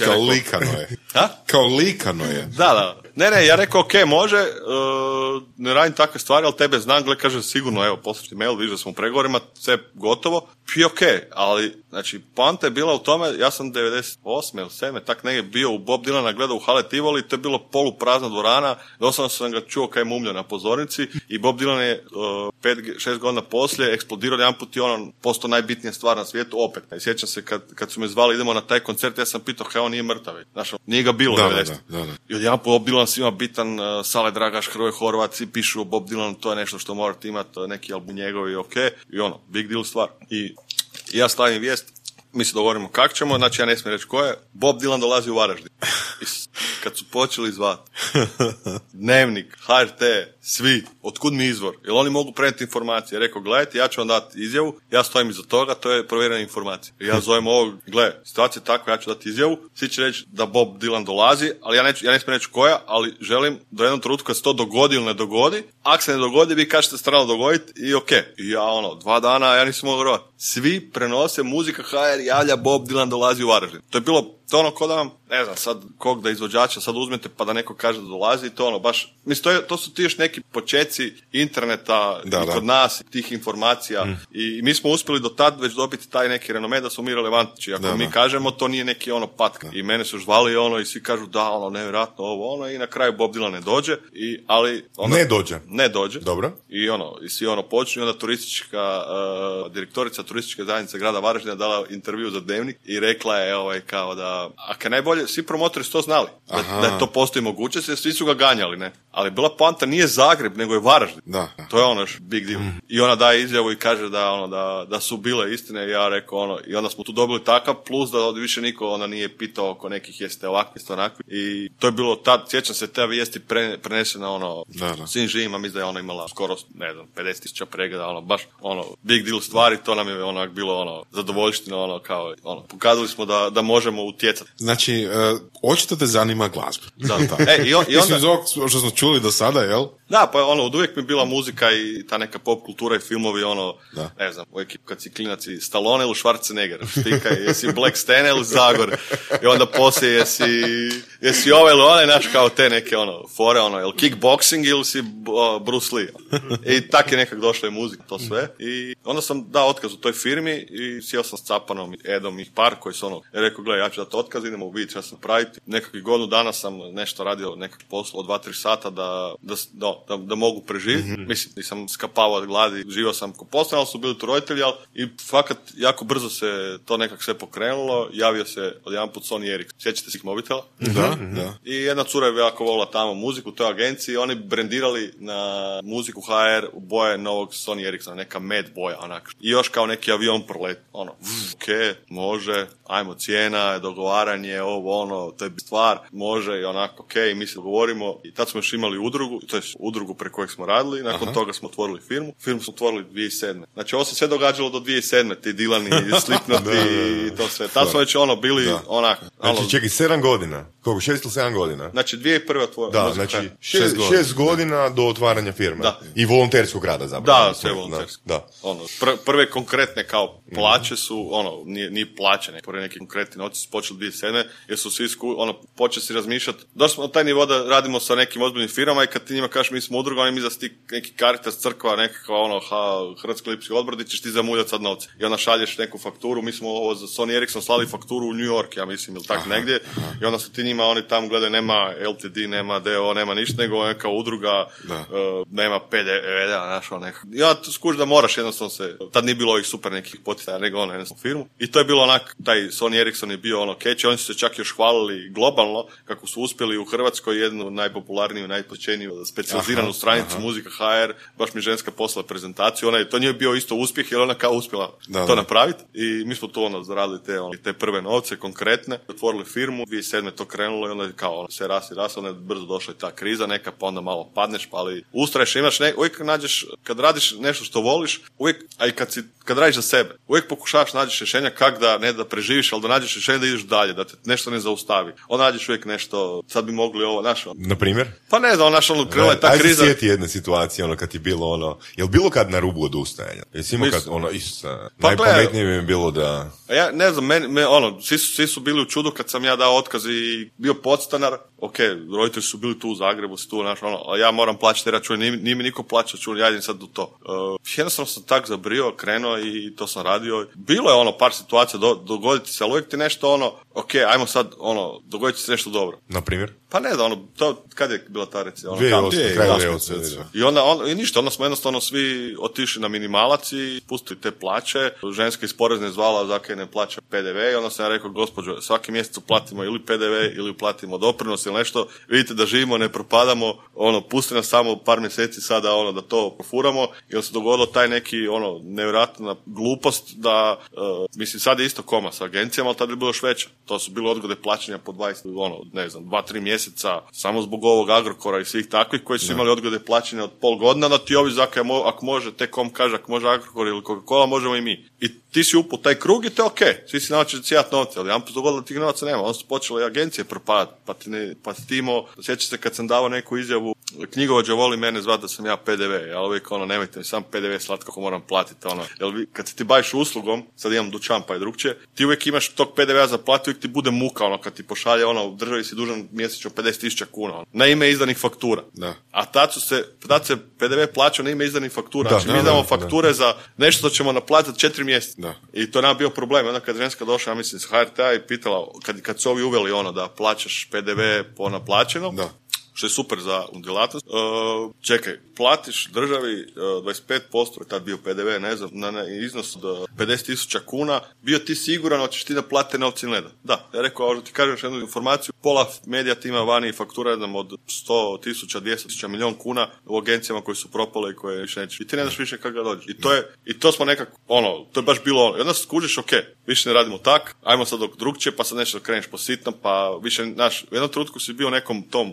Ja kao rekao, likano je. Ha? Kao likano je. Da, da. Ne, ne, ja rekao, ok, može, uh, ne radim takve stvari, ali tebe znam, gle, kaže, sigurno, evo, poslati mail, viš da smo u pregovorima, sve gotovo, i ok, ali, znači, poanta je bila u tome, ja sam devedeset osme ili sedme, tak negdje bio u Bob Dylan, gledao u Hale Tivoli, to je bilo poluprazna dvorana, doslovno sam ga čuo kaj mumlja na pozornici i Bob Dylan je uh, pet, šest godina poslije eksplodirao jedan put i ono, postao najbitnija stvar na svijetu, opet. I sjećam se, kad, kad su me zvali, idemo na taj koncert, ja sam pitao, hej, on nije mrtav, znaš, nije ga bilo da, devedeset. Da, da, da. I odjedan put Bob Dylan svima bitan, uh, Sale Dragaš, Hrvoje Horvat, svi pišu o Bob Dylanu, to je nešto što morate imati, neki album njegovi, ok, i ono, big deal stvar. I, i ja stavim vijest, mi se dogovorimo kak ćemo, znači ja ne smijem reći ko je, Bob Dylan dolazi u Varaždin. I kad su počeli zvati, Dnevnik, H R T, svi, otkud mi izvor, jer oni mogu prenijeti informacije. Rekao, gledajte, ja ću vam dati izjavu, ja stojim iza toga, to je provjerena informacija. Ja zovem ovog, gle, situacija je takva, ja ću dati izjavu, svi će reći da Bob Dylan dolazi, ali ja, neću, ja ne smijem reći koja, ali želim do jednom trenutku kad se to dogodi ili ne dogodi, ako se ne dogodi, vi kažete strano dogoditi i ok. I ja ono, dva dana, ja nisam mogu vjerovati. Svi prenose muzika H R, javlja Bob Dylan dolazi u Varaždin. To je bilo to ono ko da vam, ne znam sad kog da izvođača sad uzmete pa da neko kaže da dolazi, to ono baš, mislim to, je, to su ti još neki počeci interneta da, i kod da. Nas, tih informacija mm. I, i mi smo uspjeli do tad već dobiti taj neki renome da smo mi relevantni, ako da, mi da. Kažemo to nije neki ono patka da. I mene su žvali ono i svi kažu da ono nevjerojatno ovo ono i na kraju Bob Dylan ne dođe i, ali ono, ne dođe, ne dođe. Dobro. I ono, i svi ono počinju onda turistička uh, direktorica turističke zajednice grada Varaždina dala intervju za Dnevnik i rekla je ovaj kao da a kad najbolje, svi promotori su to znali da, da je to postoji mogućnost, jer svi su ga ganjali ne? Ali bila poanta nije Zagreb nego je Varaždin, da. To je ono još big deal mm. I ona daje izjavu i kaže da, ono, da, da su bile istine i ja rekao ono i onda smo tu dobili takav plus da od više niko ona nije pitao oko nekih jeste ovakvi jeste onakvi i to je bilo tad, sjećam se te vijesti pre, prenesena ono da, da. Svim živima, mislim da je ona imala skoro ne znam, pedeset tisuća pregleda, ono baš ono big deal stvari, to nam je onak bilo ono zadovoljštino, ono kao ono pokazali smo da, da možemo utjecati. Znači, uh, očito te zanima glazba. Da, da. E, i on, i onda... Mislim, što smo čuli do sada, jel? Da, pa ono, od uvijek mi bila muzika i ta neka pop kultura i filmovi, ono, da. Ne znam, u ekipu kad si klinac i Stallone ili Schwarzenegger, štika, jesi Black Stan ili Zagor, i onda poslije jesi, jesi ovaj ili onaj, naš kao te neke, ono, fore, ono, ili kickboxing ili si uh, Bruce Lee. I tak je nekak došla i muzika, to sve. I onda sam dao otkaz u toj firmi i sjeo sam s Capanom, Edom i par koji su ono, je rekao, gledaj, ja ću dati otkaz, idemo vidjeti što sam praviti. Nekakvih godinu dana sam nešto radio, nekakvih posla od dva tri sata da, da, da, da, da mogu preživjeti. Mm-hmm. Mislim, nisam skapavao od gladi, živio sam ko postan, ali su bili tu roditelji, ali i fakat jako brzo se to nekak sve pokrenulo, javio se od jedan put Sony Ericsson. Sjećate se ih mobitela? Da, mm-hmm. Da. I jedna cura je jako volila tamo muziku, to je agenciji, oni brandirali na muziku H R boje novog Sony Ericssona, neka med boja, onak. I još kao neki avion prolet, ono, ok, može, ajmo cijena, dogovaranje, ovo, ono, to je stvar, može i onako, ok, mi se dogovorimo. I tad smo još imali udrugu, to je udrugu pre kojeg smo radili, nakon aha. toga smo otvorili firmu, firmu smo otvorili dvije tisuće sedme. Znači, ovo se sve događalo do dvije tisuće sedme, ti Dilani, Slipnati i to sve. Tad smo već ono, bili da. Onako. Znači, alo... čekaj, sedam godina, koliko, šest ili sedam godina? Znači, dvije tisuće prva otvorila. Da, znači, šest, šest godina do otvaranja firme. Da. I volonterskog rada zapravo. Da, sve volontersko. Da. Ono, pr- prve konkretne kao plaće su, ono, nije, nije plaćene. Prvi neki konkretni novci su počeli dvije tisuće sedme jer su svi sku, ono, počeli si razmišljati. Došli smo na taj nivo da radimo sa nekim ozbiljnim firmama i kad ti njima kažeš mi smo udruga, oni mi zastik neki Caritas, crkva, nekakva ono, Hrvatski olimpijski odbor, gdje ćeš ti zamuljati sad novce. I onda šalješ neku fakturu, mi smo ovo za Sony Ericsson slali fakturu u New York, ja mislim, ili tak negdje. I onda se ti njima, oni tam gledaju, nema L T D, nema D O, nema ništa, nego neka udruga, uh, nema P D E, našao nekako. Ja tu skuš da moraš jednostavno se, tad nije bilo ovih super nekih poticaja, nego ono jednostavno firmu. I to je bilo onak, taj Sony Ericsson je bio ono catch, oni su se čak još hvalili globalno kako su uspjeli u Hrvatskoj jednu najpopularniju, najplaćeniju, specijaliziranu aha, stranicu aha. Muzika H R, baš mi ženska poslala prezentaciju, ona je, to nije bio isto uspjeh jer ona kao uspjela da, to napraviti i mi smo to ono zaradili te, ono, te prve novce konkretne, otvorili firmu, dvije tisuće sedme to krenulo i onda je kao ono, se ras i ras, onda je brzo došla i ta kriza neka, pa onda malo padneš, pa ali ustraješ, imaš ne, uvijek nađeš, kad radiš nešto što voliš, uvijek, a i kad, si, kad radiš za sebe, uvijek pokušavaš nađeš rješenja kak da, ne da preživiš, ali da nađeš rješenje da ideš dalje, da te nešto ne zaustavi. Onda nađeš uvijek nešto, sad bi mogli ovo, znaš ono. Na primjer? Pa ne znam, znaš ono, krenula je ta kriza. Ajde sjeti jedne situacije, ono, kad je bilo ono, je li bilo kad na rubu odustajanja? Jesi imao kad, ono, isto, pa najpametnije bi mi bilo da... Ja ne znam, meni, me, ono, svi su, svi su bili u čudu kad sam ja dao otkaz i bio podstanar, ok, roditelji su bili tu u Zagrebu, tu, znaš ono, ja moram plaćati račun, nije, nije mi niko plaća račun, ja idem sad u to. Uh, jednostavno sam tak zabrio, krenuo i to sam radio. Bilo je ono par situacija, do, dogoditi se, ali uvijek ti nešto ono, ok, ajmo sad, ono, dogoditi se nešto dobro. Na primjer? Pa ne da, ono, to, kad je bila ta recesija? Ono, dvije tisuće osme I onda, on, i ništa, onda smo jednostavno svi otišli na minimalac i pustili te plaće. Ženska iz porezne zvala zakaj ne plaća P D V i onda sam ja rekao, gospođo, svaki mjesec uplatimo ili P D V ili uplatimo doprinos ili nešto, vidite da živimo, ne propadamo, ono, pusti nas samo par mjeseci sada, ono, da to profuramo i onda se dogodilo taj neki, ono, nevjerojatna glupost da, uh, mislim, sad je isto koma sa agencijama, ali tad je bilo još veća. To su bile odgode plaćanja po dvadeset, ono, ne znam, dva tri mjeseca, samo zbog ovog Agrokora i svih takvih koji su imali odgode plaćanja od pol godina, no ti ovi zakaj, ako može, te kom kaže, ako može Agrokor ili Coca-Cola, možemo i mi. I ti si upao taj krug i te ok, svi si naučili cijat novce, ali jedan put dogodilo da tih novaca nema, onda su počele agencije propadati, pa ti ne, pa timo, sjećate se kad sam davao neku izjavu, knjigovođa voli mene zvati da sam ja P D V, ali uvijek ono, nemojte mi sam P D V slatko ako moram platiti, ono, jer kad se ti baviš uslugom, sad imam dućan pa i drugčije, ti uvijek imaš tog P D V-a za plati, uvijek ti bude muka, ono, kad ti pošalje, ono, državi si dužan mjesečno pedeset tisuća kuna, ono, na ime izdanih faktura. Da. A tad su se, tad se P D V plaćao na ime izdanih faktura, da, znači mi izdamo fakture da. Za nešto što ćemo naplatiti četiri mjeseca. Da. I to nam bio problem, onda kad ženska došla, ja mislim, s H R T-a i pitala, kad, kad su ovi uveli, ono, da plaćaš P D V po naplaćenom, da. Što je super za djelatnost. E, čekaj, platiš državi dvadeset pet posto je tad bio P D V, ne znam, na, na iznos od pedeset tisuća kuna, bio ti siguran, hoćeš ti da plate novci ili ne da? Da, ja rekao, ovo ti kažem jednu informaciju, pola medija ti ima vani faktura, jednom od sto tisuća, dvjesto tisuća milijon kuna u agencijama koje su propale i koje više neće. I ti ne daš više kako ga dođe. I to je, i to smo nekako, ono, to je baš bilo ono. I onda se skužiš, ok, više ne radimo tak, ajmo sad dok drugčije, pa sad nešto kreneš po sitnom, pa više, znaš, u jednom trenutku si bio nekom tom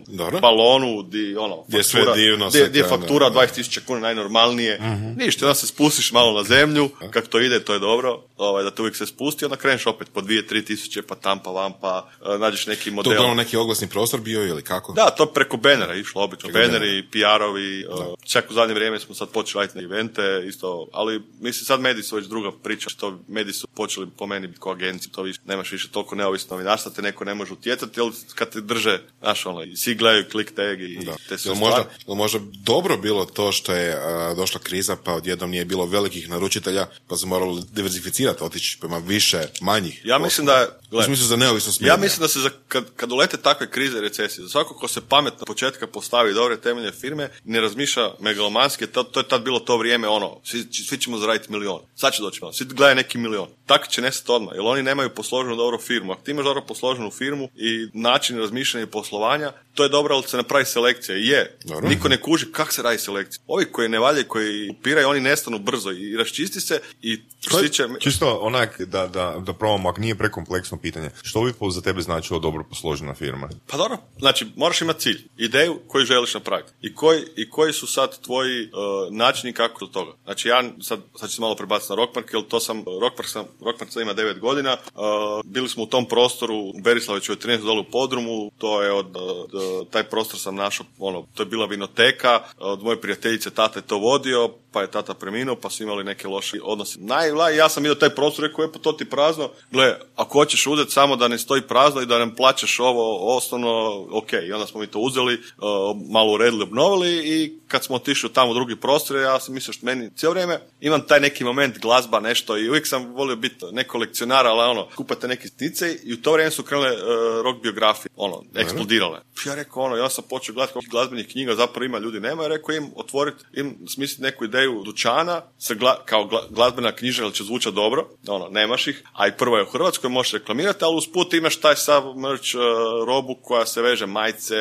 balonu, di, ono, gdje faktura, di, di je faktura dvadeset tisuća kuna najnormalnije, uh-huh. Ništa, onda se spustiš malo na zemlju, kako to ide, to je dobro, ovaj, da te uvijek se spusti, onda kreneš opet po dvije tri tisuće, pa tam, pa vam, pa nađeš neki model. To je ono neki oglasni prostor bio ili kako? Da, to preko benera išlo, obično, beneri, P R-ovi, uh, čak u zadnje vrijeme smo sad počeli raditi na evente, isto, ali mislim sad mediji su već druga priča, što mediji su počeli po meni biti ko agenciji, to više, nemaš više toliko neovisno novinarstva, te neko ne može utjecati, jer kad te drže, znaš, ono, svi gledaju klik tag i da. Te sve stvari. Možda, možda dobro bilo to što je a, došla kriza, pa odjednom nije bilo velikih naručitelja, pa se moralo diversificirati, otići prema više manjih. Ja mislim da, gled, mislim za neovisno smjenje. Ja mislim da se za, kad, kad ulete takve krize, recesije, za svako ko se pametno početka postavi dobre temelje firme, ne razmišlja megalomanski, to, to je tad bilo to vrijeme, ono, svi, svi ćemo zaraditi milion, sad će doći milion, svi gledaju neki milion. Tako će nestati odmah, jer oni nemaju posloženu dobro firmu. Ako ti imaš dobro posloženu firmu i način razmišljanja i poslovanja, to je dobro, ali se napravi selekcija. I je, dobro. Niko ne kuži kako se radi selekcija. Ovi koji ne valje, koji upiraju, oni nestanu brzo i raščisti se i štiće... Čisto onak, da, da, da probamo, ako nije prekompleksno pitanje, što bi za tebe značilo dobro posložena firma? Pa dobro, znači, moraš imati cilj, ideju koju želiš napraviti i koji, i koji su sad tvoji uh, načini kako do toga. Znači, ja sad, sad ću se malo prebaciti na Rockmark, jer to sam, Rockmark sam, Rockmark sam ima devet godina, uh, bili smo u tom prostoru u Berislaviću, trinaestoj dole u podrumu, to je od, od, od taj prostor sam našao, ono, to je bila vinoteka, od moje prijateljice tata je to vodio, pa je tata preminuo, pa su imali neke loše odnose. Najla, ja sam vidio taj prostor, rekao, je, pa to ti prazno, gle, ako hoćeš uzeti samo da ne stoji prazno i da nam plaćaš ovo osnovno, ok, i onda smo mi to uzeli, uh, malo uredili, obnovili i kad smo otišli tamo u drugi prostor, ja sam mislio što meni cijelo vrijeme, imam taj neki moment glazba, nešto i uvijek sam volio biti ne kolekcionar, ali ono, kupate neke stice i u to vrijeme su krenule uh, rock biografije, ono, eksplodirale. Ja rekao, ono, ja sam počeo gledati koliko glazbenih knjiga zapravo ima, ljudi nema, ja rekao im otvoriti, im smisliti neku ideju dućana, se gla, kao gla, glazbena knjiža, ali će zvučati dobro, ono, nemaš ih, a i prvo je u Hrvatskoj, možeš reklamirati, ali usput imaš taj sav merch uh, robu koja se veže, majice,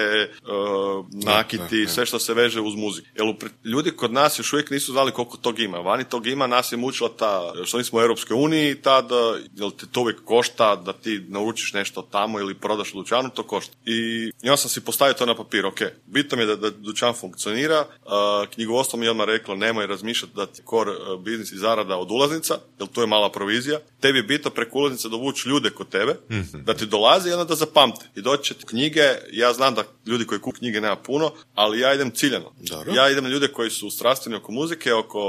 uh, nakiti, ne, ne, sve što se veže uz muziku. Jer ljudi kod nas još uvijek nisu znali koliko tog ima, vani tog ima, nas je mučila ta, što nismo u Europskoj uniji, tad, jel te to uvijek košta da ti naučiš nešto tamo ili prodaš u dućanu, to košta. I ja sam si postavio to na papir, ok, bitno mi je da, da dućan funkcionira, uh, knjigovodstvo mi je odmah reklo, nemoj razmišljati da ti core uh, biznis i zarada od ulaznica, jer to je mala provizija, tebi je bitno preko ulaznica dovući ljude kod tebe, mm-hmm. da ti dolaze i onda da zapamte. I doći će knjige, ja znam da ljudi koji kup knjige nema puno, ali ja idem ciljano. Dobro. Ja idem na ljude koji su strastveni oko muzike, oko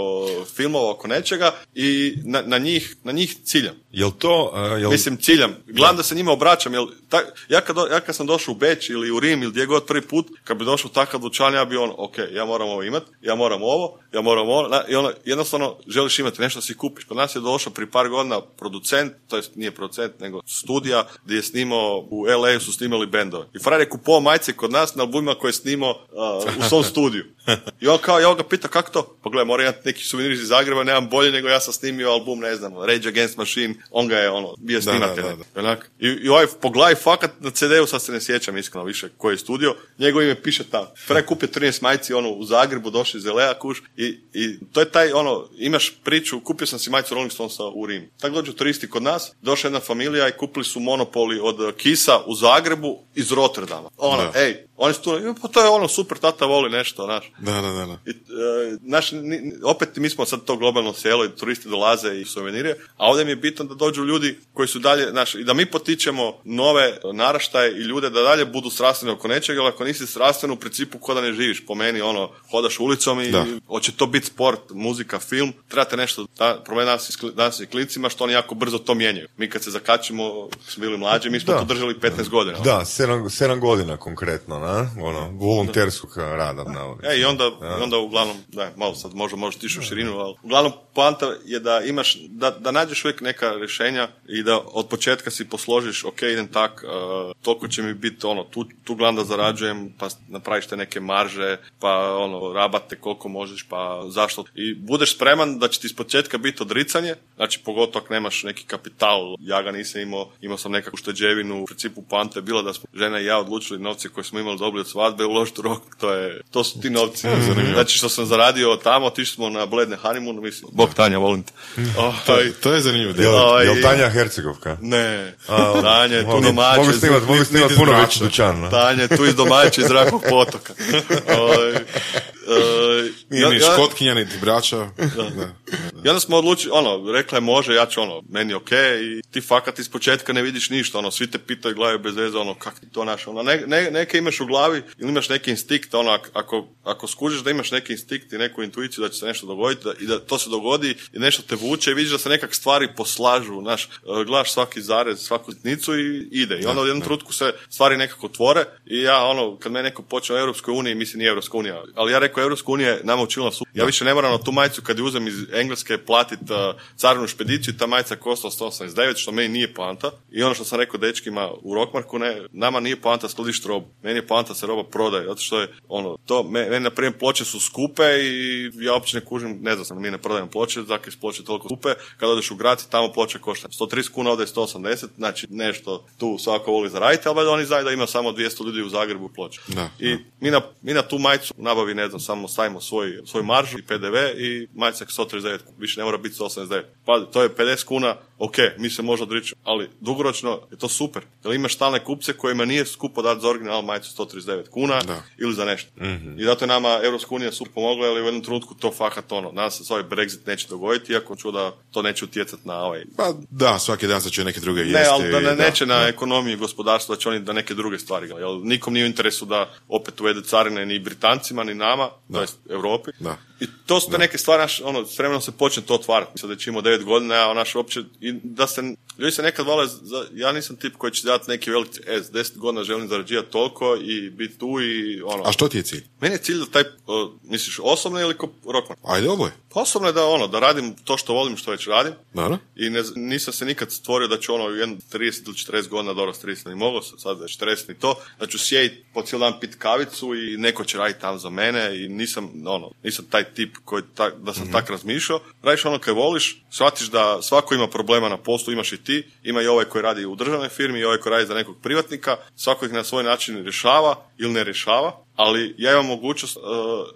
filmova, oko nečega i na, na, njih, na njih ciljam. Jel to... Uh, jel... Mislim, ciljam. Glavno da se njima obraćam. Jel, ta, ja, kad, ja kad sam došao u Beč ili u Rim ili gdje god prvi put, kad bi došao takav dućan, ja bi on, ok, ja moram ovo imat, ja moram ovo, ja moram ovo, na, i ono, jednostavno želiš imati nešto da si kupiš. Kod nas je došao pri par godina producent, to jest nije producent, nego studija, gdje je snimao, u el ej su snimali bendove. I frajer je kupovao majice kod nas na albumima koje je snimao uh, u svom studiju. I on kao, ja ga pita, kako to? Pa gledaj, moram imati neki suvenir iz Zagreba, nemam bolje nego ja sam snimio album, ne znam, Rage Against Machine, on ga je, ono, bio snimatelj. I, i ovaj, pogledaj, fakat na ce deu, sad se ne sjećam iskreno više koji je studio, njegov ime piše tam. Frajer kupio trinaest majici, ono, u Zagrebu, došli iz el ej, kuš, i, i to je taj, ono, imaš priču, kupio sam si majicu Rolling Stonesa u Rimu. Tako dođu turisti kod nas, došla jedna familija i kupili su Monopoli od Kisa u Zagrebu iz Rotterdama. Ono, da. Ej, oni su tu, pa to je ono, super, tata voli nešto, znaš. Da, da, da. da. I, e, naš, ni, opet mi smo sad to globalno selo i turisti dolaze i suvenire, a ovdje mi je bitno da dođu ljudi koji su dalje, znaš, i da mi potičemo nove naraštaje i ljude da dalje budu srastveni oko nečega, jer ako nisi srastven u principu ko da ne živiš, po meni, ono, hodaš ulicom i da. Hoće to biti sport, muzika, film, trebate nešto, da, problem danas je klincima što oni jako brzo to mijenjaju. Mi kad se zakačimo, smo bili mlađi, mi smo da. To držali petnaest godina. Da, sedam godina konkretno, na? Ono, volonterskog rada. E, i onda, ja. onda uglavnom, da, malo sad možda možeš tišu širinu, ali uglavnom poanta je da imaš, da, da nađeš uvijek neka rješenja i da od početka si posložiš, ok, idem tak, uh, toliko će mi biti, ono, tu, tu glavno da zarađujem, pa napraviš te neke marže, pa ono, rabate koliko možeš, pa zašto. I budeš spreman da će ti iz početka biti odricanje, znači pogotovo ako nemaš neki kapital, ja ga nisam imao, imao sam nekakvu šteđevinu, u principu poanta je bila da smo žena i ja odlučili novce koje smo imali dobili od svadbe, uložiti rok, to je, to su ti novci. Znači što sam zaradio tamo, otišli smo na bledne honeymoon, mislim, bog Tanja, volim te. Oh, to, to je zanimljivo. Jel, jel Tanja Hercegovka? Ne. A, Tanja je tu domaća. Mogu snimati, mogu snimati puno veći dućan. Tanja je tu iz domaća, iz Rakog potoka. Oj. Uh, nije ni ja, Škotkinja, niti braća. Da. Da, da. I onda smo odlučili, ono, rekla je može, ja ću ono, meni ok, i ti fakat iz početka ne vidiš ništa, ono, svi te pitaju, gledaju bez veze, ono, kak ti to naš, ono, ne, ne, neke imaš u glavi ili imaš neki instinkt, ono, ako, ako skužiš da imaš neki instinkt i neku intuiciju da će se nešto dogoditi da, i da to se dogodi i nešto te vuče i vidiš da se nekak stvari poslažu, znaš, gledaš svaki zarez, svaku sitnicu i ide. I onda u jednom trenutku se stvari nekako tvore i ja, ono, kad me neko počeo u Europskoj uniji, mislim nije Europska unija, ali ja rekao, Europska unija je nama učinila super. Ja više ne moram na tu majicu kad ju uzem iz Engleske platiti uh, carinu špediciju, ta majica koštala sto osamdeset devet, što meni nije poanta. I ono što sam rekao dečkima u Rockmarku, ne, nama nije poanta skladišti robu. Meni je poanta se roba prodaje, zato što je ono, to, me, meni na primjer ploče su skupe i ja uopće ne kužim, ne znam sam, mi ne prodajemo ploče, dakle ploče toliko skupe, kad odeš u grad i tamo ploče košta sto trideset kuna, ovdje je sto osamdeset, znači nešto tu svako voli zaraditi, ali oni znaju da ima samo dvjesto ljudi u Zagrebu ploče. Da, i da. Mi, na, mi na tu majicu nabavi, ne znam, samo stavimo svoj, svoj maržu i pe de ve i majcak sto trideset devet, više ne mora biti sto osamdeset devet. Pa to je pedeset kuna ok, mi se možda odričemo, ali dugoročno je to super. Jer imaš stalne kupce kojima nije skupo dati za original majicu sto trideset devet kuna da. Ili za nešto. Mm-hmm. I zato je nama Europska unija super pomogla, ali u jednom trenutku to fakat ono. Nadam se ovaj Brexit neće dogoditi, iako ću da to neće utjecati na ovaj... Pa da, svaki dan sad će neke druge jesti. Ne, ali da ne, da, neće da, na da. Ekonomiji i gospodarstvu, da će oni da neke druge stvari. Jer nikom nije u interesu da opet uvede carine ni Britancima, ni nama, to jest Europi. Da. I to su te neke stvari, naš, ono, s vremenom se počne to otvarati. Sada već imamo devet godina, a naš uopće, i da se, ljudi se nekad vole, za, ja nisam tip koji će dati neki veliki, e, s deset godina želim zarađivati toliko i biti tu i ono. A što ti je cilj? Meni je cilj da taj, o, misliš, osobno ili ko Rockman? Ajde oboje. Osobno je da ono, da radim to što volim, što već radim. Naravno. I ne, nisam se nikad stvorio da ću ono, jedno trideset ili četrdeset godina, dobro, trideset ni mogao sam, sad već četrdeset ni to, da ću sjediti po cijeli dan pit kavicu i neko će raditi tam za mene i nisam, ono, nisam taj tip koji tak, da sam mm-hmm. tak razmišljao. Radiš ono kaj voliš, shvatiš da svako ima problema na poslu, imaš i ti, ima i ovaj koji radi u državnoj firmi i ovaj koji radi za nekog privatnika, svako ih na svoj način rješava ili ne rješava, ali ja imam mogućnost uh,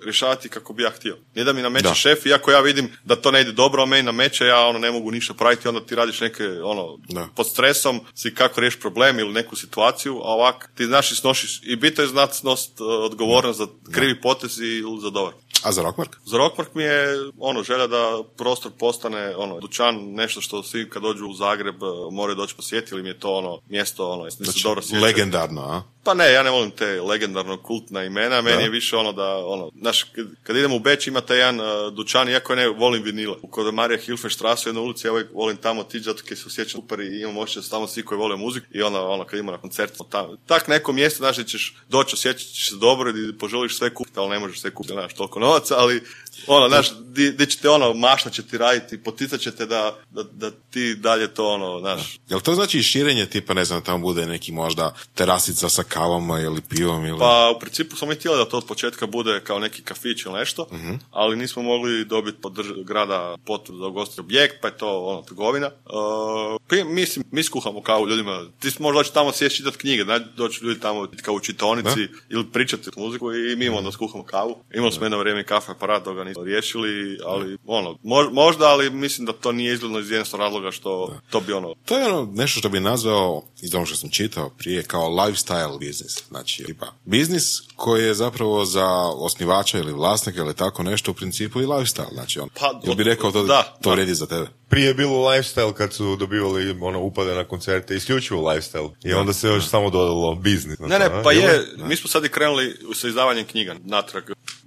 rješavati kako bi ja htio. Ne da mi nameće da. Šef, iako ja vidim da to ne ide dobro, a meni nameće, ja ono ne mogu ništa praviti, onda ti radiš neke, ono, da. Pod stresom si kako riješ problem ili neku situaciju, a ovak ti znaš i snošiš, i bitno je znat snost uh, odgovornost da. Za krivi potez ili za dobar. A za Rockmark? Za Rockmark mi je ono, želja da prostor postane ono, dućan, nešto što svi kad dođu u Zagreb moraju doći posjetiti, ili mi je to ono mjesto, ono, jesam znači, se dobro sjećam. Legendarno, a? Pa ne, ja ne volim te legendarno kultna imena, meni da. Je više ono da, ono, znaš, kad, kad idem u Beč ima taj jedan uh, dućan, iako ne volim vinile. Kod Marija Hilfenstrasse u jednoj ulici, ja ovaj volim tamo tići, zato kad se osjećam super i imam ošće tamo svi koji vole muziku i onda, ono, kad idemo na koncert, tamo. Tak neko mjesto, znaš, da ćeš doći, osjećat ćeš se dobro i poželiš sve kupiti, ali ne možeš sve kupiti, znaš, toliko novaca, ali... Ono, znaš, di, di će te ono, mašna će ti raditi, poticat će te da, da, da ti dalje to ono, znaš. Jel to znači širenje tipa, ne znam, tamo bude neki možda terasica sa kavama ili pivom ili... Pa, u principu smo mi htjeli da to od početka bude kao neki kafić ili nešto, uh-huh. ali nismo mogli dobiti od grada potvrdu za ugostiti objekt, pa je to ono, trgovina. Uh, mi, mi skuhamo kavu ljudima, ti možda doći tamo sjesti čitati knjige, znači doći ljudi tamo kao u čitonici da? Ili pričati muziku i mi uh-huh. onda skuhamo kavu. Imali smo jedno vrijeme kafe aparat, nismo riješili, ali ono, možda, ali mislim da to nije izgledno iz jednostavnog razloga što da. To bi ono... To je ono nešto što bi nazvao, iz ono što sam čitao prije, kao lifestyle biznis. Znači, tipa, biznis koji je zapravo za osnivača ili vlasnika ili tako nešto u principu i lifestyle. Znači, on, pa, jel bi rekao to, da, to vredi za tebe? Prije je bilo lifestyle kad su dobivali ono, upade na koncerte, isključivo lifestyle. I onda se još da. Samo dodalo biznis. Ne, ne, pa je, da. Mi smo sad i krenuli sa izdavanjem knjiga natrag.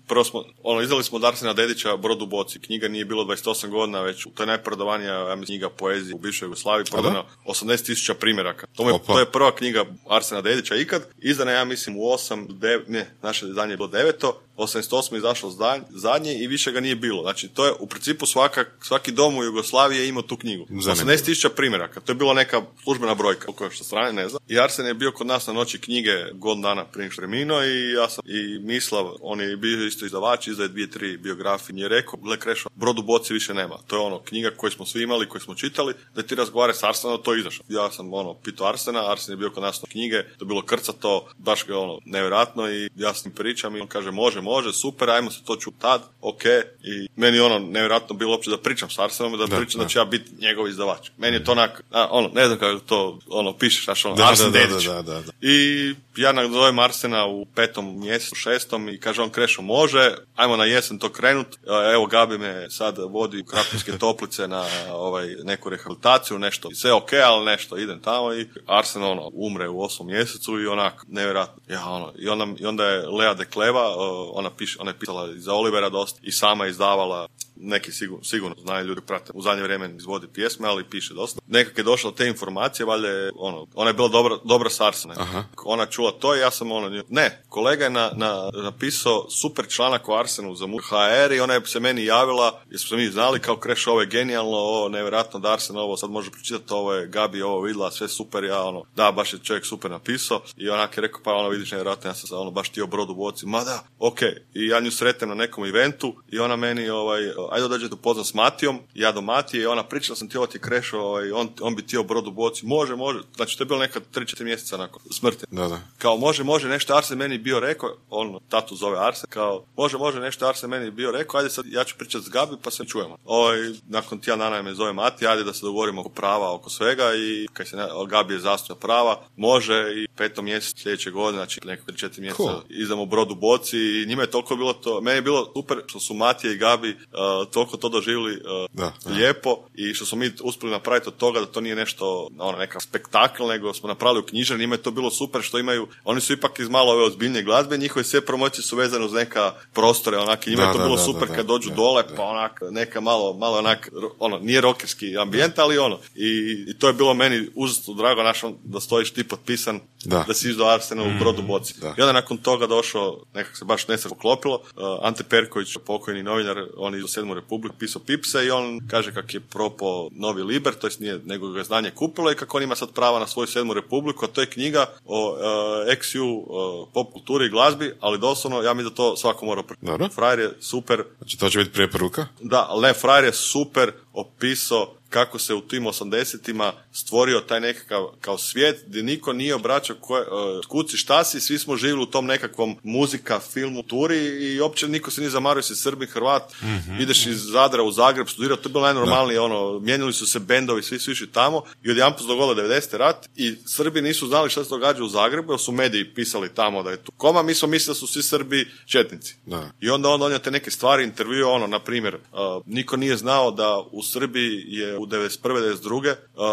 Prvo smo, ono, izdali smo Darsena Dedića Brod u boci. Knjiga nije bilo dvadeset osam godina već. To je najprodavanija knjiga poezije u bivšoj Jugoslaviji. Prodano osamdeset tisuća primjeraka. To je, to je prva knjiga Arsena Dedića ikad. Izdana, ja mislim, u osam, devet, ne, naše izdanje je bilo deveto. osamdeset osme izašlo zadnje i više ga nije bilo. Znači, to je u principu svaka, svaki dom u Jugoslaviji je imao tu knjigu. osamdeset tisuća primjeraka. To je bila neka službena brojka. O kojoj što strane, ne znam. I Arsen je bio kod nas na noći knjige godinu dana prije što je preminuo i ja sam i Mislav, on je bio isto izdavač, izdaje dvije, tri biografije. Nije rekao, gle Krešo, Brod u boci više nema. To je ono, knjiga koju smo svi imali, koju smo čitali, da ti razgovaraš s Arsenom, to je izašao. Ja sam ono, pitao Arsena, Arsen je bio kod nas na knjige, to je bilo krcato, baš ga ono, nevjerojatno i ja s njim pričam i on kaže, može, može, super, ajmo se to čuti tad, ok. I meni ono, nevjerojatno bilo uopće da pričam s Arsenom, da, da pričam da, da ću ja biti njegov izdavač. Meni je to onak, a, ono, ne znam kako to, ono, pišeš, znaš, ono, da, Arsen da, Dedić. Da, da, da, da. I ja nazovem Arsena u petom mjesecu, šestom i kaže on, Krešo, može, ajmo na jesen to krenut, evo Gabi me sad vodi u Krapinske Toplice na ovaj, neku rehabilitaciju, nešto, sve ok, ali nešto, idem tamo i Arsen ono, umre u osmom mjesecu i onak, nevjerojatno, ja, ono, i, onda, i onda je Lea de Kleva, ona, piše, ona je pisala za Olivera dosta i sama izdavala neki sigurno, sigurno znaju ljudi prate. U zadnje vrijeme izvodi pjesme, ali piše dosta. Nekak je došla te informacije, valjda je, ono, ona je bila dobra, dobra s Arsenom. Ona čula to i ja sam ono, ne, kolega je na, na, napisao super članak o Arsenu za ha er i ona je se meni javila, jer smo mi znali kao Krešo, ovo je genijalno, ovo nevjerojatno da Arsen ovo sad može pročitati, ovo je Gabi ovo vidjela, sve super, ja ono, da, baš je čovjek super napisao i onak je rekao, pa ono vidiš nevjerojatno, ja sam ono, baš ti o Brodu u boci, ma da, ok, i ja nju sretnem na nekom eventu i ona meni, ovaj, ajde dođe upoznat s Matijom, ja do Matije i ona pričala sam ti ovo ti Krešo, ovaj, on, on bi ti brod u boci, može, može, znači to je bilo nekad tri četiri mjeseca nakon smrti. Da, da. Kao može, može, nešto Arsen meni bio rekao, on tatu zove Arsen, kao može, može, nešto Arsen meni bio rekao, ajde sad ja ću pričati s Gabi pa se čujemo. Ovaj, nakon tjedan dana me zove Matija, ajde da se dogovorimo oko prava, oko svega i kaj se ne, Gabi je zastupa prava, može i petom mjesec sljedeće godine, znači nekako četiri mjeseca cool. Izdamo brod u boci i njima je toliko bilo to, meni je bilo super što su Matija i Gabi uh, toliko to doživjeli uh, da, da. lijepo i što smo mi uspjeli napraviti od toga da to nije nešto, ono, neka spektakl, nego smo napravili u knjižari, njima je to bilo super što imaju, oni su ipak iz malo ove ozbiljnije glazbe, njihove sve promocije su vezane uz neka prostore, onak, njima da, je to da, bilo da, super da, kad dođu da, dole, da. Pa onak, neka malo, malo onak, ono, nije rockerski ambijent, da. Ali ono, i, i to je bilo meni uzasno drago, našom, da stojiš ti potpisan, da, da si izdao Arsena mm, u brodu boci. Da. I onda nakon toga došao, nekako se baš nesako klopilo, uh, Ante Perković, pokojni novinar, on je iz Sedmu Republiku, pisao Pipse i on kaže kako je propao novi Liber, to jest nije, nego ga znanje kupilo i kako on ima sad prava na svoju Sedmu Republiku, a to je knjiga o uh, eks ju uh, pop kulturi i glazbi, ali doslovno, ja mi da to svako mora pročitati. Frajer je super. Znači to će biti preporuka? Da, ali ne, Frajer je super opisao kako se u tim osamdesetima stvorio taj nekakav kao svijet gdje niko nije obraćao koje, uh, kuci šta si, svi smo živjeli u tom nekakvom muzika, filmu, turi i uopće niko se nije zamario, si Srbin, Hrvat, mm-hmm. ideš iz Zadra u Zagreb studirati, to je bilo najnormalnije, ono, mijenjali su se bendovi, svi su išli tamo i odjedanput se dogodilo devedeseti rat i Srbi nisu znali šta se događa u Zagrebu jer su mediji pisali tamo da je tu koma, mi smo mislili da su svi Srbi četnici. Da. I onda on donio te neke stvari, intervju, ono, na primjer, uh, niko nije znao da u Srbiji je u devedeset prve devedeset druge Uh,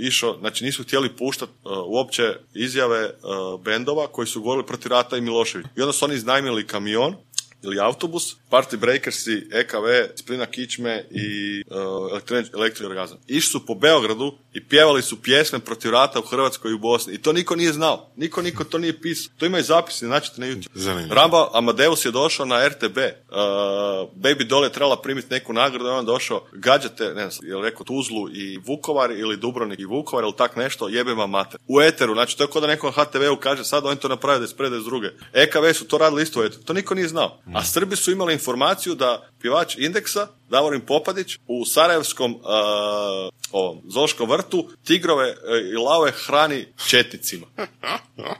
išao, znači nisu htjeli puštati uh, uopće izjave uh, bendova koji su govorili protiv rata i Miloševića. I onda su oni iznajmili kamion ili autobus, Party Breakersi, E K V, Splina Kičme i uh, Elektri Orgazam. Išli su po Beogradu i pjevali su pjesme protiv rata u Hrvatskoj i u Bosni. I to niko nije znao. Niko, niko to nije pisao. To ima i zapisi, znači na YouTube. Zanimljiv. Ramba Amadeus je došao na R T B. Uh, Baby Doll je trebala primiti neku nagradu i on došao, gađate, ne znam, je li rekao Tuzlu i Vukovar ili Dubrovnik i Vukovar ili tak nešto, jebema mater. U eteru, znači to je kod da nekom H T V-u kaže sad oni to napravili iz prede iz druge. E K V su to radili isto u eteru. To niko nije znao. A Srbi su imali informaciju da pjevač Indeksa, Davorin Popadić, u sarajevskom uh, ovom, Zoškom vrtu tigrove i laove hrani četnicima.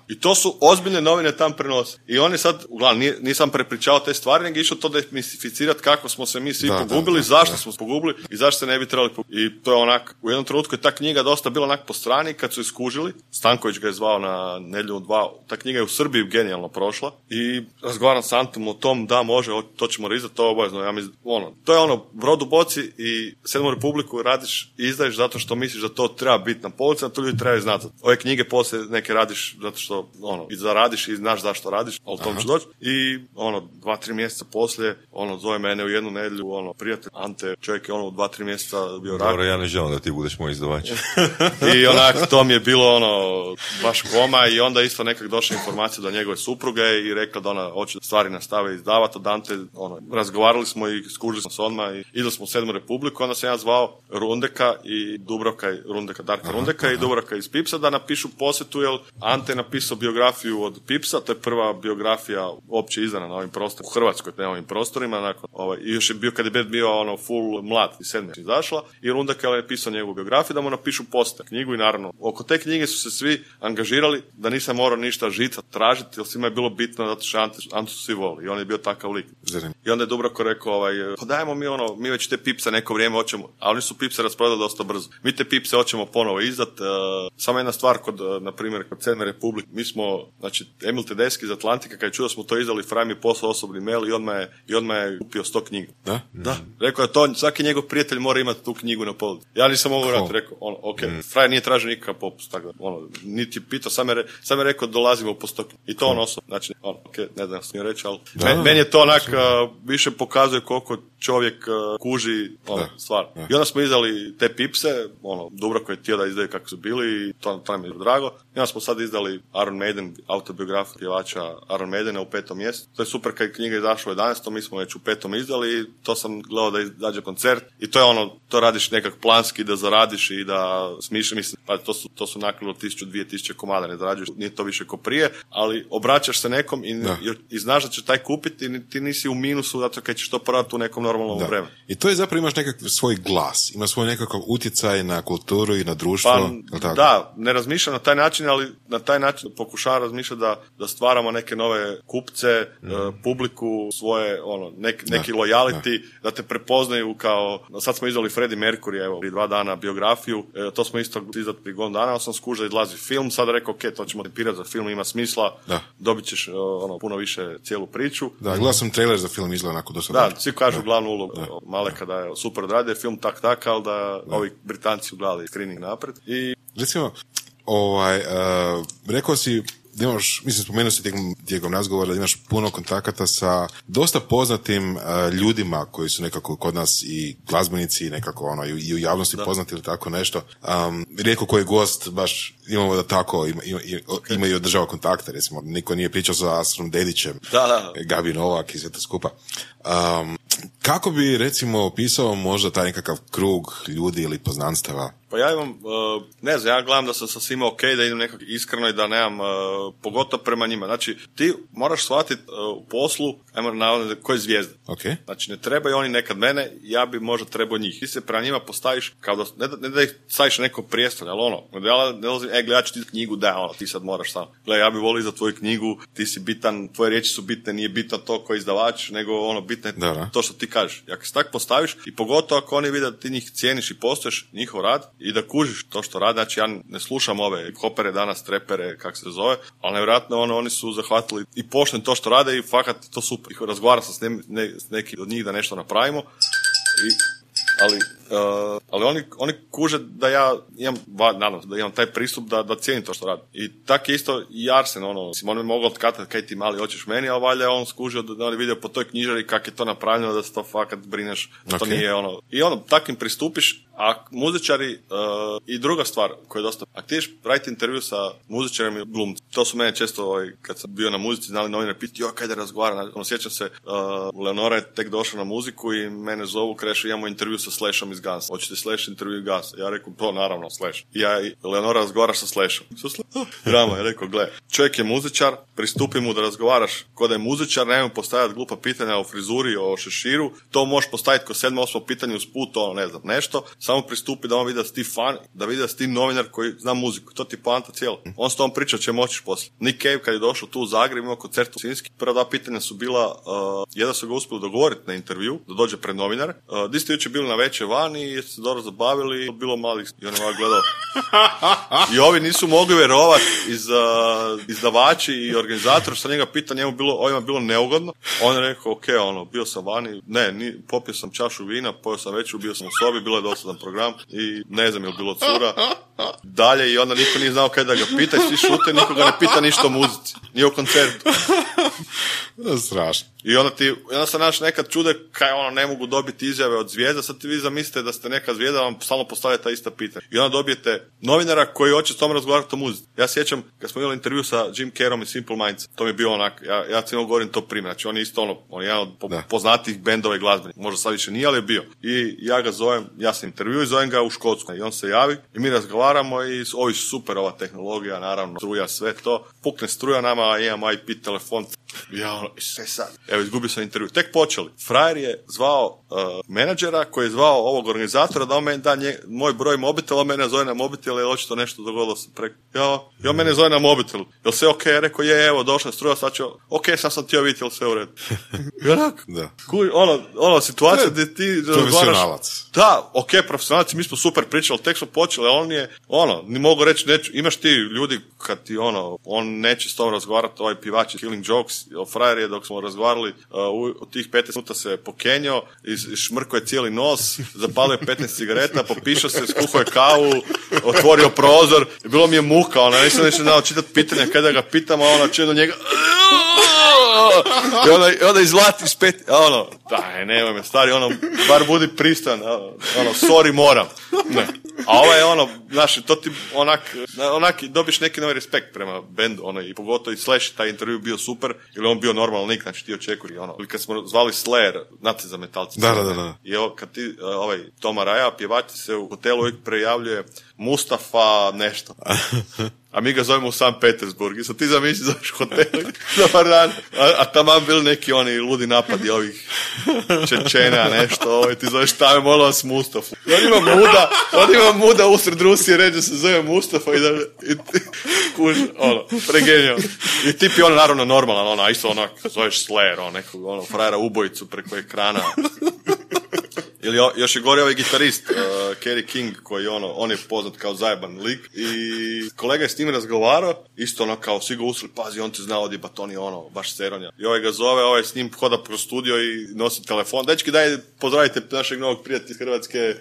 I to su ozbiljne novine tam prenose. I oni sad, uglavnom, nisam prepričao te stvari, nego išao to demistificirati kako smo se mi svi da, pogubili, da, da, zašto da. smo pogubili i zašto se ne bi trebali pogubili. I to je onak, u jednom trenutku je ta knjiga dosta bila onak po strani, kad su iskužili, Stanković ga je zvao na Nedlju dva, ta knjiga je u Srbiji genijalno prošla i razgovaram s Antom o tom da može, to ćemo izdati, to je obavezno. Ja mislim, ono, to je ono, brod u boci i Sedmu Republiku radiš i izdaješ zato što misliš da to treba biti na polici, a to ljudi trebaju znati. Ove knjige poslije neke radiš zato što, ono, i zaradiš i znaš zašto radiš, ali tom ću doći. I, ono, dva, tri mjeseca poslije, ono, zove mene u jednu nedjelju, ono, prijatelj Ante, čovjek je, ono, u dva, tri mjeseca bio rak. Dobro, ja ne želim da ti budeš moj izdavač. I onak, to mi je bilo, ono, baš koma i onda isto nekak došla informacija do njegove supruge i rekla da ona hoće stvari nastave izdavati od Ante, ono, razgovarali smo i skužili smo se odmah i ideli smo u Sedmu Republiku, onda sam ja zvao Rundeka i Dubravka, Rundeka, Darka aha, Rundeka aha. i Dubravka iz Pipsa da napišu posjetu, jer Ante je napisao biografiju od Pipsa, to je prva biografija uopće izdana na ovim prostorima, u Hrvatskoj, na ovim prostorima, nakon, ovaj, i još je bio, kad je bed bio, ono, full mlad i sedme izašla, i Rundeka je napisao njegovu biografiju da mu napišu posjetu, knjigu i naravno, oko te knjige su se svi angažirali da nisam morao ništa žica tražiti, jer svima je bilo bitno zato što Ante, Ante su svi volili i on je bio takav lik. Zanim. I onda je Dubravko rekao, ovaj, pa dajmo mi ono, mi već te Pipse neko vrijeme hoćemo, a oni su Pipse rasprodali dosta brzo. Mi te Pipse hoćemo ponovo izdat. E, samo jedna stvar kod, e, na primjer, kod Sedme Republike, mi smo, znači, Emil Tedeski iz Atlantika, kad je čuo smo to izdali, Fraj mi je poslao osobni mail i odmah je, i odmah je kupio sto knjiga. Da? Da. Rekao je to, svaki njegov prijatelj mora imati tu knjigu na polici. Ja nisam mogu vratiti, rekao, ono, ok, mm. Fraj nije tražio nikakav popust, tako da, ono, niti pitao, sam je, re, sam je rekao, dolazimo po sto knjiga. I to on osobno, znači, ono, ok, ne znam s njim reći, ali men, meni je to onak, a, više pokazuje koliko čovjek uh, kuži ono, stvar. Da. I onda smo izdali te Pipse, ono, Dubravko je htio da izdaju kako su bili i to, to nam je drago. I onda smo sad izdali Iron Maiden, autobiografiju pjevača Iron Maidena u petom mjestu. To je super kad je knjiga izašla u jedanaestom, mi smo već u petom izdali i to sam gledao da izađe koncert i to je ono, to radiš nekak planski da zaradiš i da smišljaš, mislim, pa to su, to su naknadno tisuću, dvije tisuće komada, ne zarađuješ, nije to više ko prije, ali obraćaš se nekom i, i znaš da će taj kupiti i ti nisi u minusu zato kad ćeš to prodati u nekom normalnom da. vremenu. I to je zapravo, imaš nekakav svoj glas, imaš svoj nekakav utjecaj na kulturu i na društvo. Pa, tako? Da, ne razmišljam na taj način, ali na taj način pokušavam razmišljati da, da stvaramo neke nove kupce, mm. uh, publiku, svoje, ono, nek, neki da. lojality, da. da te prepoznaju kao, sad smo izdali Freddie Mercury, evo, i dva dana biografiju, e, to smo isto izdali prije godinu dana, ali sam skužao da izlazi film, sad rekao, ok, to ćemo tipirati za film, ima smisla, da. dobit ćeš uh, ono, puno više cijelu priču. Da, gledao sam trailer za film, izgleda onako dosta. Da, svi kažu da. glavnu ulogu Maleka da je super odradio, film tak tak, ali da, da. ovi Britanci ugledali screening napred. I... Recimo, ovaj, uh, rekao si, imaš, mislim, spomenuo si tijekom, tijekom razgovora da imaš puno kontakata sa dosta poznatim uh, ljudima koji su nekako kod nas i glazbenici i nekako ono, i, i u javnosti da. poznati ili tako nešto. Um, rijetko koji gost baš imamo da tako ima, ima, okay. ima i održava kontakte, recimo. Niko nije pričao sa Astrom Dedićem, da, da. Gabi Novak i sve to skupa. Um, kako bi, recimo, opisao možda taj nekakav krug ljudi ili poznanstava? Pa ja imam, uh, ne znam, ja gledam da sam sa svima ok, da idem nekako iskreno i da nemam, uh, pogotovo prema njima. Znači, ti moraš shvatiti uh, u poslu, ajmo navodno, koje zvijezde. Okay. Znači, ne trebaju oni nekad mene, ja bi možda trebao njih. Ti se prema njima postaviš kao da, ne da, ne da ih staviš na neko prijestolje, ali ono, ja ne dolazim, e, gledaj, ću ti knjigu, da, ono, ti sad moraš sam. Gledaj, ja bi volio za tvoju knjigu, ti si bitan, tvoje riječi su bitne, nije bitno to koji izdavač, nego ono, bitno to što ti kažeš. Ako se tak postaviš, i pogotovo ako oni vide da ti njih cijeniš i postoješ, njihov rad, i da kužiš to što radi. Znači, ja ne slušam ove hopere danas, trepere, kak se zove, ali nevjerojatno ono, oni su zahvatili i pošteni to što rade i fakat to super. I razgovaram sam s, ne, ne, s nekim od njih da nešto napravimo, i, ali, uh, ali oni, oni kuže da ja imam, ba, nadam, da imam taj pristup da, da cijenim to što radim. I tako isto i Arsen, ono, on me mogao otkatati kaj ti mali hoćeš meni, ali valjda je on skužio da, da on je vidio po toj knjižari kak je to napravljeno, da se to fakat brineš, da okay. to nije ono. I ono, takim pristupiš. A muzičari, uh, i druga stvar koja je dosta, ako ti ješ raditi intervju sa muzičarima i glumcima, to su mene često, ovaj, kad sam bio na muzici, znali novinari pitati, joj, kaj da razgovaram, ono, sjećam se, uh, Leonora je tek došla na muziku i mene zovu, Krešo, imamo intervju sa Slashom iz Gunsa, hoćete Slash intervju Gunsa, ja rekom, to naravno, Slash, i ja i Leonora razgovaraš sa Slashom, sa Slashom, drama, je rekao, gle, čovjek je muzičar, pristupi mu da razgovaraš ko da je muzičar, nemoj postavljati glupa pitanja o frizuri, o šeširu, to možeš postaviti ko sedmo, osmo pitanje usput, ono, ne znam, nešto. Samo pristupi da on vidi da si ti fan, da vidi da si ti novinar koji zna muziku. To ti je poanta cijelo. On s tom priča će moćiš poslije. Nick Cave kad je došao tu u Zagreb, imao koncert u Sinski. Prva dva pitanja su bila, uh, jedan su ga uspjeli dogovoriti na intervju, da dođe pred novinare. Uh, di ste jučer bili na večer vani i se dobro zabavili, bilo malih i on je malo gledao. I ovi nisu mogli vjerovati, iz, uh, izdavači i organizator, što njega pita, njemu bilo, ovima bilo neugodno. On je rekao, ok, ono, bio sam vani, ne, ni, popio sam čašu vina, pojeo sam večeru, bio sam u sobi, bilo je dosta program i ne znam je li bilo cura dalje i onda niko nije znao kaj da ga pita i svi šute, niko ga ne pita ništa o muzici, nije o koncertu. Strašno. I onda ti, onda se naš nekad čude kaj ono ne mogu dobiti izjave od zvijezda, sad ti vi zamislite da ste neka zvijezda, vam stalno postavlja ta ista pitanja. I onda dobijete novinara koji hoće s tom razgovarati o muzici. Ja sjećam kad smo imali intervju sa Jim Carrom i Simple Minds, to mi je bio onak, ja, ja cijelom govorim to primjer, znači on je isto ono, on je jedan od po, poznatijih bendova i glazbenika, možda sad više nije, ali je bio. I ja ga zovem, ja sam intervju i zovem ga u Škotsku i on se javi i mi razgovaramo i ovi super ova tehnologija, naravno, struja, sve to, pukne struja nama, imam i pe telefon. Ja ono, sve sad. Evo, izgubio sam intervju. Tek počeli. Frajer je zvao uh, menadžera koji je zvao ovog organizatora da on meni da nje, moj broj mobitela, on mene zove na mobitel, jer očito nešto dogodilo se preko. Ja, i on mene zove na mobitel. Jel sve ok? Ja rekao, je, evo, došla struja, sad ću, ok, sad sam ti joj vidjeti, jel sve u redu. Janak? Da. Kuj, ono, ono, situacija e, gdje ti... Profesionalac. Da, ok, profesionalac, mi smo super pričali, tek smo počeli, on je, ono, ni mogu reći, neću, imaš ti ljudi kad ti, ono, on neće s tom razgovarati, ovaj pivač Killing Jokes, frajer je dok smo razgovarali uh, u tih petnaest minuta se pokenjao, šmrko je cijeli nos, zapalio je petnaest cigareta, popišao se, skuhao je kavu, otvorio prozor i bilo mi je muka, ona, nisam nešto znao čitati pitanja kada ga pitam, a ona čuje do njega i onda, onda izlati spet, ono, daj, nemoj me, stari, ono, bar budi pristan, ono, sorry, moram. Ne. A ovo je ono, znaš, to ti onak, onak dobiš neki novi respekt prema bendu, ono, i pogotovo i Slash, taj intervju bio super, jer on bio normalan lik, znači ti očekuj, ono, ili kad smo zvali Slayer, znate za metalci. Da, da, da, da. I ovo, kad ti, ovaj, Toma Raja, pjevači se u hotelu uvijek prejavljuje Mustafa nešto. A mi ga zovemo u San Petersburg. I sad ti zamisli zaš hotel. Dobar dan. A, a tamo bili neki oni ludi napadi ovih Čečena, nešto. Ovo, ti zoveš tamo, molim vas, Mustafa. I on ima muda, on ima muda usred Rusije, ređe se zove Mustafa i da... I, i, kuž, ono, pregenijalno. I tip je on naravno normalan, ono, a isto onak, zoveš Slayer, on, nekog, ono, frajera ubojicu preko ekrana. Ili još je gore ovaj gitarist, uh, Kerry King, koji ono, on je poznat kao zajeban lik. I kolega je s njim razgovarao, isto ono kao svi ga usreli, pazi, on ti zna ovdje batoni, ono, baš seronja. I ovaj ga zove, ovaj s njim hoda pro studio i nosi telefon. Dečki, daj, pozdravite našeg novog prijatelja iz Hrvatske.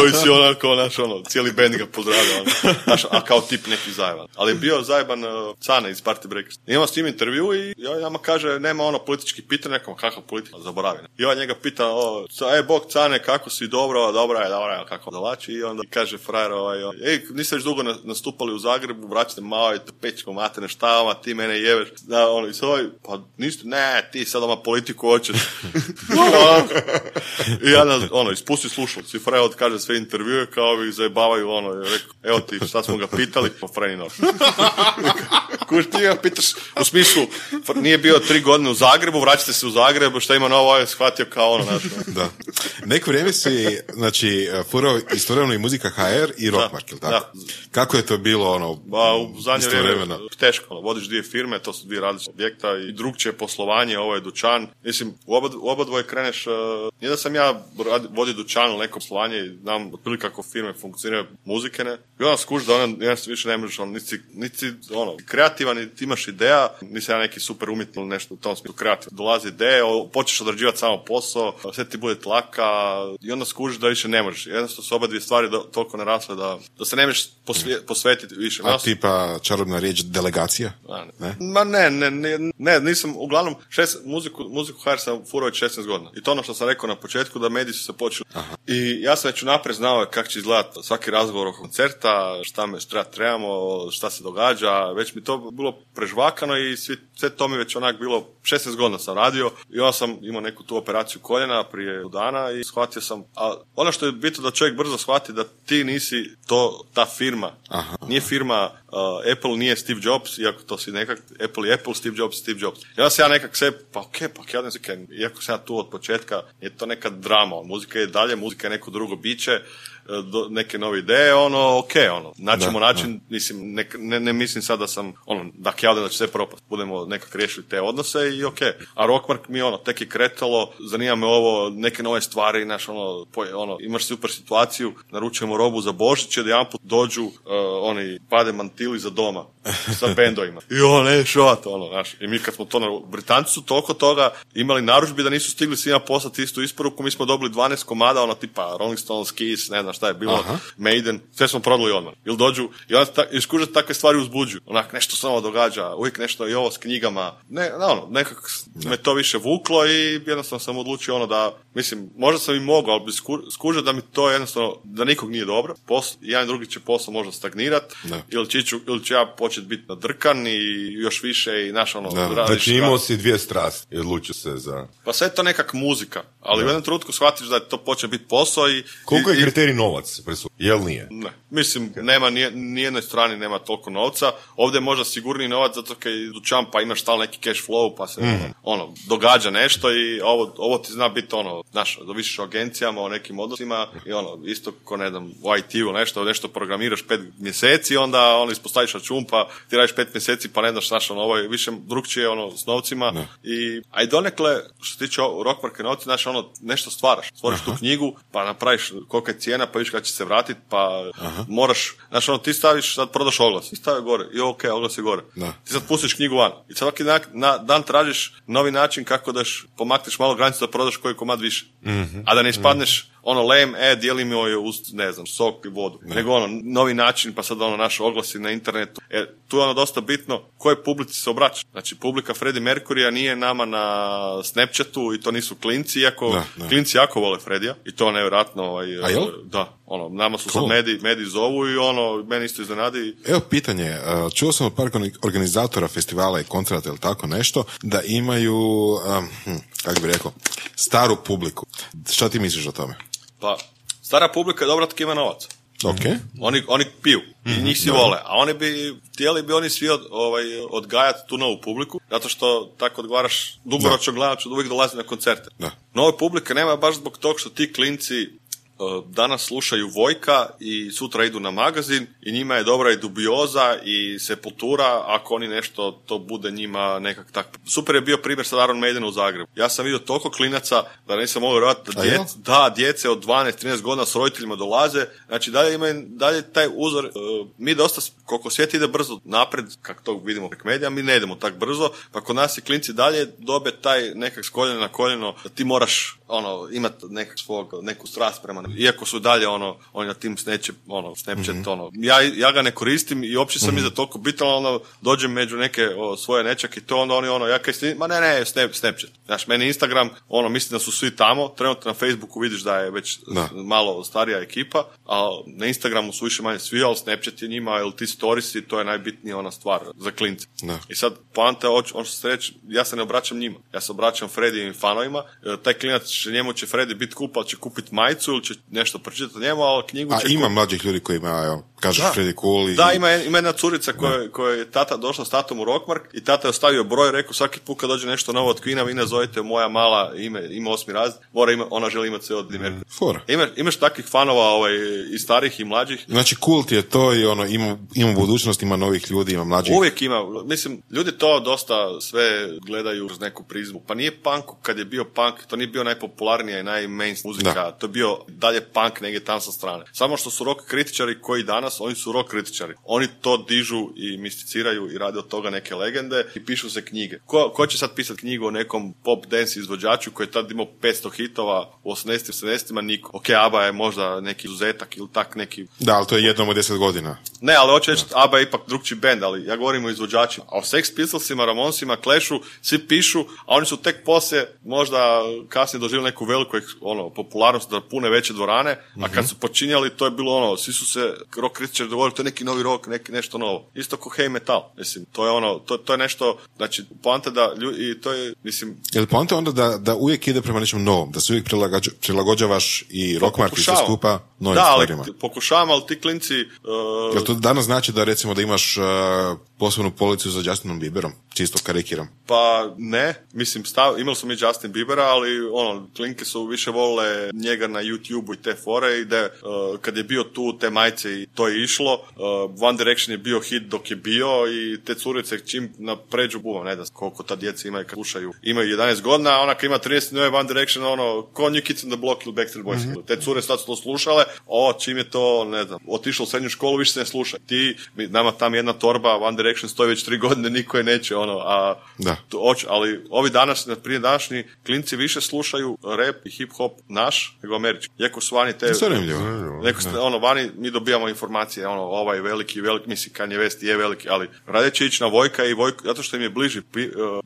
Ovi si onako, naš, ono, cijeli band ga pozdravio. Ono. Naš, a kao tip neki zajeban. Ali je bio zajeban uh, Cane iz Party Breakers. I imamo s njim intervju i ovaj nama kaže, nema ono politički pitanja, nekom kakav politika, zaboravim. I ovaj njega pita, o, e, bok, Cane, kako si, dobro, dobra je, dobra je, kako dalači, i onda kaže frajer, ovaj, ej, niste još dugo nastupali u Zagrebu, vraćate malo, to pečko materne, šta vama, ti mene jeveš, da, ono, i sad ovaj, pa niste, ne, ti sad oma politiku hoćeš. I ja, ono, ispusti slušalci, frajer odkaže sve intervjue, kao ih zajebavaju, ono, rekao, evo ti, šta smo ga pitali, pa freni noš. Kuš, ti ga pitaš, u smislu, nije bio tri godine u Zagrebu, vraćate se u Zagrebu, šta ima novo, ovaj shvatio kao ono, znaš, da. Neko vrijeme si, znači, furao istovremeno i Muzika H R i Rockmark, ili tako? Da. Kako je to bilo, ono, ba, u zadnje vrijeme teško, ono, vodiš dvije firme, to su dvije različite objekta i drugčije poslovanje, ovo je dućan. Mislim, u oba, u oba dvoje kreneš, uh, nije da sam ja radi, vodio dućan ili neko poslovanje i znam otprilike kako firme funkcioniraju, muzike, ne. I onda skuš da ono, jedan se više ne možeš, ono, nisi, nisi, ono, kreativan, niti imaš ideja, nisam ja neki super umjetnik ili nešto u tom smislu kreativan. Dolazi ideje, počneš odrađivati samo posao, sve ti bude tlaka i onda skužiš da više ne možeš. Jednostavno su oba dvije stvari da, toliko narasle da, da se ne možeš posvje, posvetiti više. A tipa čarobna riječ delegacija? A, ne. Ne? Ma ne, ne, ne, ne, nisam, uglavnom, šest, muziku, muziku H R sam furao šesnaest godina. I to ono što sam rekao na početku, da mediji su se počeli. Aha. I ja sam već unaprijed znao kako će izgledati svaki razgovor o koncerta, šta me šta trebamo, šta se događa, već mi to bilo prežvakano i svi, sve to mi već onak bilo, šesnaest godina sam radio i onda sam imao neku tu operaciju koljena prije dana i shvatio sam, a ono što je bitno da čovjek brzo shvati da ti nisi to, ta firma. Aha. Nije firma, uh, Apple nije Steve Jobs, iako to si nekak, Apple je Apple, Steve Jobs, Steve Jobs. I onda se ja nekak se, pa okej, okay, pa ja ne znam, iako sam ja tu od početka, je to neka drama, muzika je dalje, muzika je neko drugo biće, do, neke nove ideje, ono, okej, okay, ono, naćemo da, način, da. Mislim, ne, ne, ne mislim sad da sam, ono, dakle, ja da će sve propast, budemo nekak riješili te odnose i okej. Okay. A Rockmark mi, ono, tek je kretalo, zanima me ovo, neke nove stvari, znaš, ono, ono, imaš super situaciju, naručujemo robu za Božić, jedanput dođu, uh, oni, pade mantili za doma, sa bendovima. I ono, ne, šovat, ono, znaš, i mi kad smo to, na, Britanci su toliko toga imali naručbi da nisu stigli svima poslati istu isporuku, mi smo dobili dvanaest komada, ono, tipa, Rolling Stones, Kiss, ne znam, šta je bilo, aha. Maiden, sve smo prodali odmah. Ili dođu, i onda ta, iskužati takve stvari uzbuđuju. Onak, nešto samo događa, uvijek nešto i ovo s knjigama. Ne, ono, nekako ne. Me to više vuklo i jednostavno sam odlučio ono da, mislim, možda sam i mogao, ali bi sku, skužio da mi to jednostavno, da nikog nije dobro. Posl, jedan i drugi će posao možda stagnirati, ili, ili ću ja početi biti nadrkan i još više i naš ono... Da. Znači imao si dvije strasti i odlučio se za... Pa sve je to nekak muzika, ali ne. U jednom trenutku shvatiš da je to počne biti posao i... Koliko je kriterij novac, jel nije? Ne. Mislim, nema, nije, nijednoj strani nema toliko novca. Ovdje je možda sigurniji novac zato kad dućan pa imaš stalno neki cash flow pa se mm. ono, događa nešto i ovo, ovo ti zna biti ono, znaš, dovišiš o agencijama, o nekim odnosima i ono, isto ko ne znam, u I T-u nešto, nešto programiraš pet mjeseci, onda ono, ispostaviš račun pa ti radiš pet mjeseci pa ne znaš, znaš, ono, ovo je više drugčije ono, s novcima. Ne. I, a i donekle, što se tiče Rockmarka novci, znaš, ono, nešto stvaraš. Stvoriš tu knjigu, pa napraviš kolika je cijena, pa viš kada će se vratiti, pa aha. Moraš, znaš ono, ti staviš, sad prodaš oglas, ti stavi gore, i ok, oglas je gore. Da. Ti sad pustiš knjigu van. I svaki dan, na, dan tražiš novi način kako daš, pomakneš malo granicu da prodaš koji komad više. Mm-hmm. A da ne ispadneš, mm-hmm. ono lame, e, dijeli mi ovo uz, ne znam, sok i vodu. Ne. Nego ono, novi način, pa sad ono naše oglasi na internetu. E, tu je ono dosta bitno koje publici se obraća. Znači, publika Freddie Mercuryja nije nama na Snapchatu i to nisu klinci, iako da, da. Klinci jako vole Freddija i to nevjerojatno ovaj, da, ono, nama su cool. Sad mediji, mediji zovu i ono, meni isto iznenadi. Evo pitanje, čuo sam od par organizatora festivala i koncerata ili tako nešto, da imaju, um, kako bi rekao, staru publiku. Šta ti misliš o tome? Pa, stara publika je dobra tko ima novac. Okay. Oni, oni piju mm-hmm. i njih si vole, a oni bi, htjeli bi oni svi od, ovaj, odgajati tu novu publiku, zato što tako odgovaraš dugoročno gledač, uvijek dolazi na koncerte. Da. Nove publike nema baš zbog tog što ti klinci uh, danas slušaju Vojka i sutra idu na Magazin i njima je dobra i Dubioza i Sepultura, ako oni nešto, to bude njima nekak tak. Super je bio primjer sa Iron Maidenu u Zagrebu. Ja sam vidio toliko klinaca da nisam mogao vjerovati da, djec, da djece od dvanaest trinaest godina s roditeljima dolaze. Znači dalje ima dalje taj uzor. Uh, mi dosta, koliko svijet ide brzo napred, kako to vidimo prek medija, mi ne idemo tak brzo, pa kod nas i klinci dalje dobe taj nekak s koljena na koljeno da ti moraš ono, imati nekak svog, neku strast prema nam. Iako su dalje ono, oni na tim sneće, ono, Snapchat, mm-hmm. ono. Ja, ja ga ne koristim i uopće sam mm-hmm. iza toliko bitan, ono, dođem među neke o, svoje nečak i to, onda oni, ono, ja kaj snim, ma ne, ne, snap, Snapchat. Znaš, meni Instagram, ono, mislim da su svi tamo, trenutno na Facebooku vidiš da je već da. malo starija ekipa, a na Instagramu su više manje svi, ali Snapchat je njima, ili ti storiesi, to je najbitnija ona stvar za klince. Da. I sad, poanta, ono što se reći, ja se ne obraćam njima, ja se obraćam Freddyjevim fanovima, e, taj klinac njemu će Fredi biti kupa, će kupiti majicu ili će nešto pročitati njemu, ali knjigu će... A ima kup... mlađih ljudi koji imaju, kažeš Fredi cool i... Da, ima, ima jedna curica koja, koja je tata došla s tatom u Rockmark i tata je ostavio broj, rekao svaki put kad dođe nešto novo od Queena, vi ne zovete moja mala ime, ima osmi razred, mora ima, ona želi imati sve od Freddie Mercury. Ima, imaš takvih fanova ovaj, i starih i mlađih. Znači kult je to i ono, ima, ima budućnost, ima novih ljudi, ima mlađih. Uvijek ima, mislim, ljudi to dosta sve gledaju uz neku prizmu. Pa nije punk kad je bio punk, to nije bio najpop popularnija i najmainstream muzika, da. To je bio dalje punk negdje tam sa strane. Samo što su rock kritičari koji danas, oni su rock kritičari. Oni to dižu i misticiraju i rade od toga neke legende i pišu se knjige. Ko, ko će sad pisati knjigu o nekom pop dance izvođaču koji je tad imao petsto hitova u osamdesetim sedamdesetima? Niko. Ok, ABBA je možda neki izuzetak ili tak neki... Da, ali to je jednom od deset godina. Ne, ali hoće reći, ABBA je ipak drugčiji bend, ali ja govorim o izvođačima. A o Sex Pistolsima, Ramonsima, Clashu, svi pišu, a oni su tek poslije možda kasnije doživjeli neku veliku ono, popularnost da pune veće dvorane, mm-hmm. a kad su počinjali to je bilo ono, svi su se rock kritičari dovoljili, to je neki novi rock, neki nešto novo. Isto ko heavy metal, mislim, to je ono, to, to je nešto, znači, poanta da ljudi, i to je, mislim... Jel poanta onda da, da uvijek ide prema nečem novom, da se uvijek prilagođa, prilagođavaš i rockmark i sve skupa novim da, stvarima? Da, ali pokušavam, ali ti klinci... Uh... Jel to danas znači da recimo da imaš uh, posebnu policu za Justinom Bieberom? Čisto karikiram. Pa ne, mislim, stav, imali smo mi Justin Biebera, ali ono, klinke su više volile njega na YouTubeu i te fore i da uh, kad je bio tu te majice i to je išlo, uh, One Direction je bio hit dok je bio i te curice čim napređu buvom, ne znam koliko ta djeca imaju kad slušaju, imaju jedanaest godina, ona kad ima trideset nove One Direction, ono ko New Kids on the Block ili Backstreet Boys, mm-hmm. te cure sad su to slušale, o čim je to, ne znam, otišlo u srednju školu, više se ne sluša. Ti, mi, nama tam jedna torba One Direction stoji već tri godine, niko je neće, ono, a da. Oč, ali ovi danas, prije današnji klinci više slušaju rap i hip-hop naš nego američki. Iako su vani te... Neko ste, ono, vani mi dobijamo informacije, ono, ovaj veliki, veliki, mislim, Kanye West je veliki, ali radije će ići na Vojka i Vojka, zato što im je bliži... Pi, uh,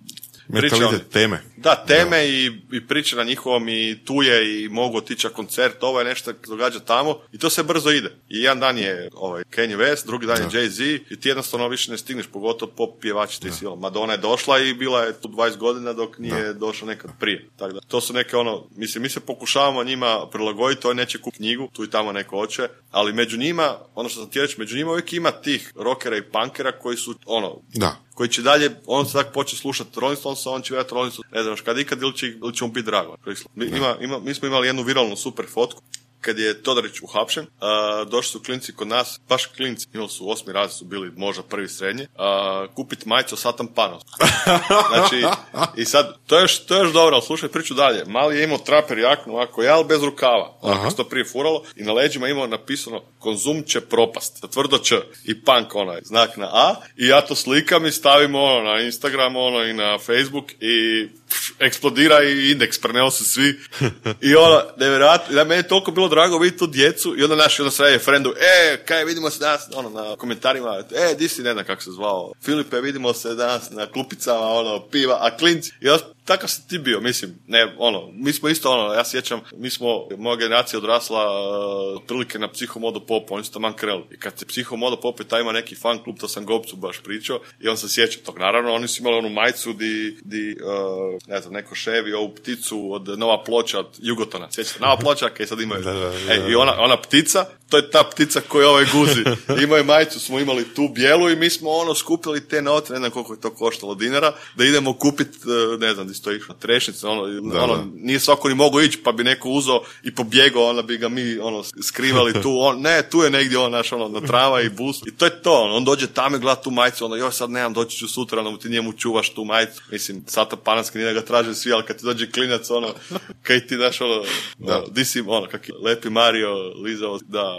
mentalitet, teme. Da, teme da. I, i priče na njihovom i tu je i mogu otići koncert, ovo je nešto događa tamo i to se brzo ide. I jedan dan je ovaj, Kanye West, drugi dan da. je Jay-Z i ti jednostavno više ne stigneš, pogotovo pop pjevači te silom. Madonna je došla i bila je tu dvadeset godina dok nije da. došla nekad prije. Tako da, to su neke ono, mislim, mi se pokušavamo njima prilagoditi, oni neće kupiti knjigu, tu i tamo neko hoće, ali među njima, ono što sam ti reći, među njima uvijek ima tih rockera i punkera koji su ono... Da. Koji će dalje, on se tako počne slušati Rolling Stonesa, on će vjerojatno Rolling Stonesa, ne znam, kad ikad ili će, ili će mu biti drago. Mi, ima, ima, mi smo imali jednu viralnu super fotku, kad je Todorić uhapšen, uh, došli su klinci kod nas, baš klinci, imali su osmi razred, su bili možda prvi srednji, uh, kupiti majicu Satan Panos. Znači, i sad, to je još, to je još dobro, ali slušaj priču dalje. Mali je imao traper jaknu, ovako je, ali bez rukava. Onako se to prije furalo i na leđima imao napisano konzum će propast, tvrdo će i punk onaj, znak na A, i ja to slikam i stavim ono na Instagram, ono i na Facebook i... Pff, eksplodira i indeks, preneo se svi. I ono, nevjerojatno, meni je toliko bilo drago vidjeti tu djecu i onda naši, onda sve je frendu, e, kaj vidimo se danas, ono, na komentarima, e, di si, ne znam kako se zvao, Filipe, vidimo se danas na klupicama, ono, piva, a klinci, i ja, takav si ti bio, mislim, ne, ono, mi smo isto, ono, ja sjećam, mi smo, moja generacija odrasla uh, prilike na Psihomodo Popu, oni su taman kreli. I kad se Psihomodo Popu, taj ima neki fan klub, to sam Gopcu baš pričao, i on se sjeća tog. Naravno, oni su imali onu majicu di, di uh, ne znam, neko ševi ovu pticu od Nova ploča, od Jugotona, sjećate, Nova ploča, kaj sad imaju. Da, da, da. E, i ona, ona ptica, to je ta ptica koja ovaj guzi. Imaju majicu, smo imali tu bijelu i mi smo, ono, skupili te note, ne znam koliko je to koštalo dinara, da idemo kupiti, ne znam, to je išlo na Trešnicu, ono, da, ono, nije svako ni mogao ići, pa bi neko uzeo i pobjegao, onda bi ga mi, ono, skrivali tu, on, ne, tu je negdje, on, naš, ono, na trava i bus, i to je to, ono, on dođe tamo i gleda tu majicu, ono, joj, sad nemam, doći ću sutra, ono, ti njemu čuvaš tu majicu, mislim, sata pananski, nije da ga traže svi, ali kad ti dođe klinac, ono, kaj ti, naš, ono, da. Ono, di si, ono, kak je Lepi Mario lizao, da,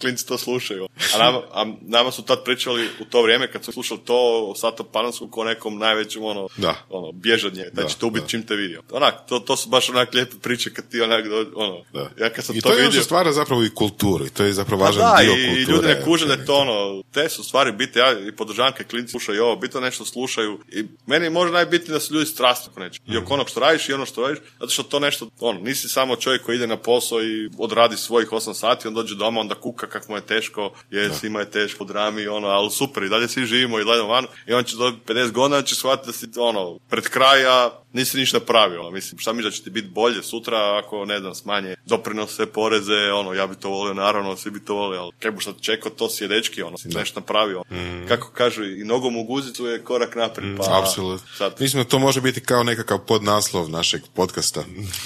klinci to slušaju, a nama, a nama su tad pričali u to vrijeme, kad su slušali to o sata panansku, ko nekom najvećem, ono, ono bježanje, da. Znači, to ubiti čim te vidio. Onak, to, to su baš onak lijepe priče kad ti onak, ono, da. Ja kad sam to, to vidio... I to je ono što stvara zapravo i kulturu, i to je zapravo važan da, dio i, kulture. Da, i ljudi ne kuže da je to ono, te su stvari biti, ja i podržavam kad klinci slušaju ovo, bitno nešto slušaju, i meni može najbitnije da su ljudi strastni, neće. I oko onog što radiš i ono što radiš, zato što to nešto, ono, nisi samo čovjek koji ide na posao i odradi svojih osam sati, on dođe doma, onda kuka kako mu je teško, jer svima je teško, drami, ono, ali super, i dalje svi živimo i dalje van, i on će dobiti pedeset godina, on će shvatiti da si, ono, pred kraja nisi ništa pravio, mislim, šta misliš da će ti biti bolje sutra ako, ne znam, smanje doprinose, poreze, ono, ja bi to volio, naravno, svi bi to volio, ali kaj buš sad čekao to sjedečki, ono, si nešto napravio. Mm. Kako kažu, i nogom u guzicu je korak naprijed, pa... Apsolutno. Mm, mislim da to može biti kao nekakav podnaslov našeg podcasta.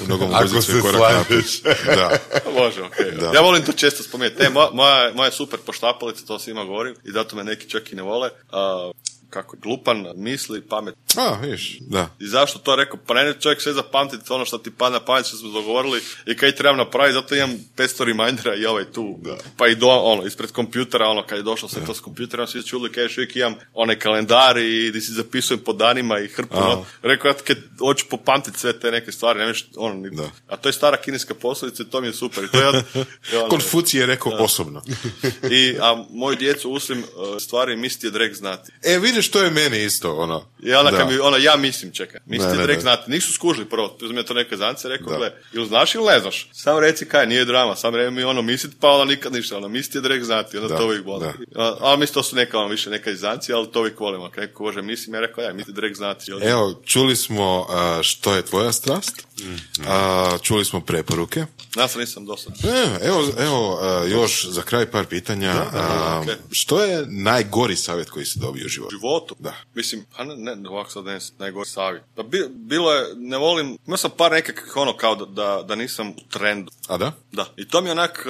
Nogom u guzicu je korak naprijed. Da. Može, okej. Okay, ja volim to često spomenuti. E, moja, moja super poštapalica, to svima govorim, i zato me neki čak i ne vole. Uh, Kako je glupan, misli, pamet. A, viš, da. I zašto to rekao? Pa ne, čovjek sve zapamtiti ono što ti pada na pamet, što smo dogovorili i kaj trebam napraviti, zato imam petsto remindera i ovaj tu. Da. Pa i do, ono, ispred kompjutera, ono, kad je došlo sve to s kompjuterom, svi čuli, kaj još uvijek imam onaj kalendar i gdje si zapisujem po danima i hrpu. No, rekao, ja kad hoću popamtiti sve te neke stvari, ne viš, ono, da. A to je stara kineska poslovica i to mi je super. I to je, ono, Konfucije je rekao da. Osobno. I, a moju djecu uslim stvari misli je direkt znati. E, vidim što je meni isto, ono. I ona, kad mi, ona ja mislim, čeka. Mislim ti direkt znati. Nisu skužili prvo. Uzme to neke zance, rekao, gle, ili znaš ili ne znaš. Samo reci kaj, nije drama. Samo remi ono mislit, pa ona nikad ništa. Ono misli je direkt znati. Onda da, to uvijek volim. Ali mislim, to su neka, ono, više neka izanci, ali to uvijek volim. Ako neko može mislim, ja rekao, ja, misli direkt znati. Jel? Evo, čuli smo uh, što je tvoja strast. Mm. Uh, čuli smo preporuke. Ja sam nisam dosta. E, evo, evo uh, još za kraj par pitanja. Da, da, da, okay. uh, što je najgori savjet koji si dobio u životu? Životu. Da. Mislim, pa ne, ne, ovako sad ne, najgori savjet. Da bi, bilo je, ne volim, imao sam par nekakvih ono kao da, da, da nisam u trendu. A da? Da. I to mi onak...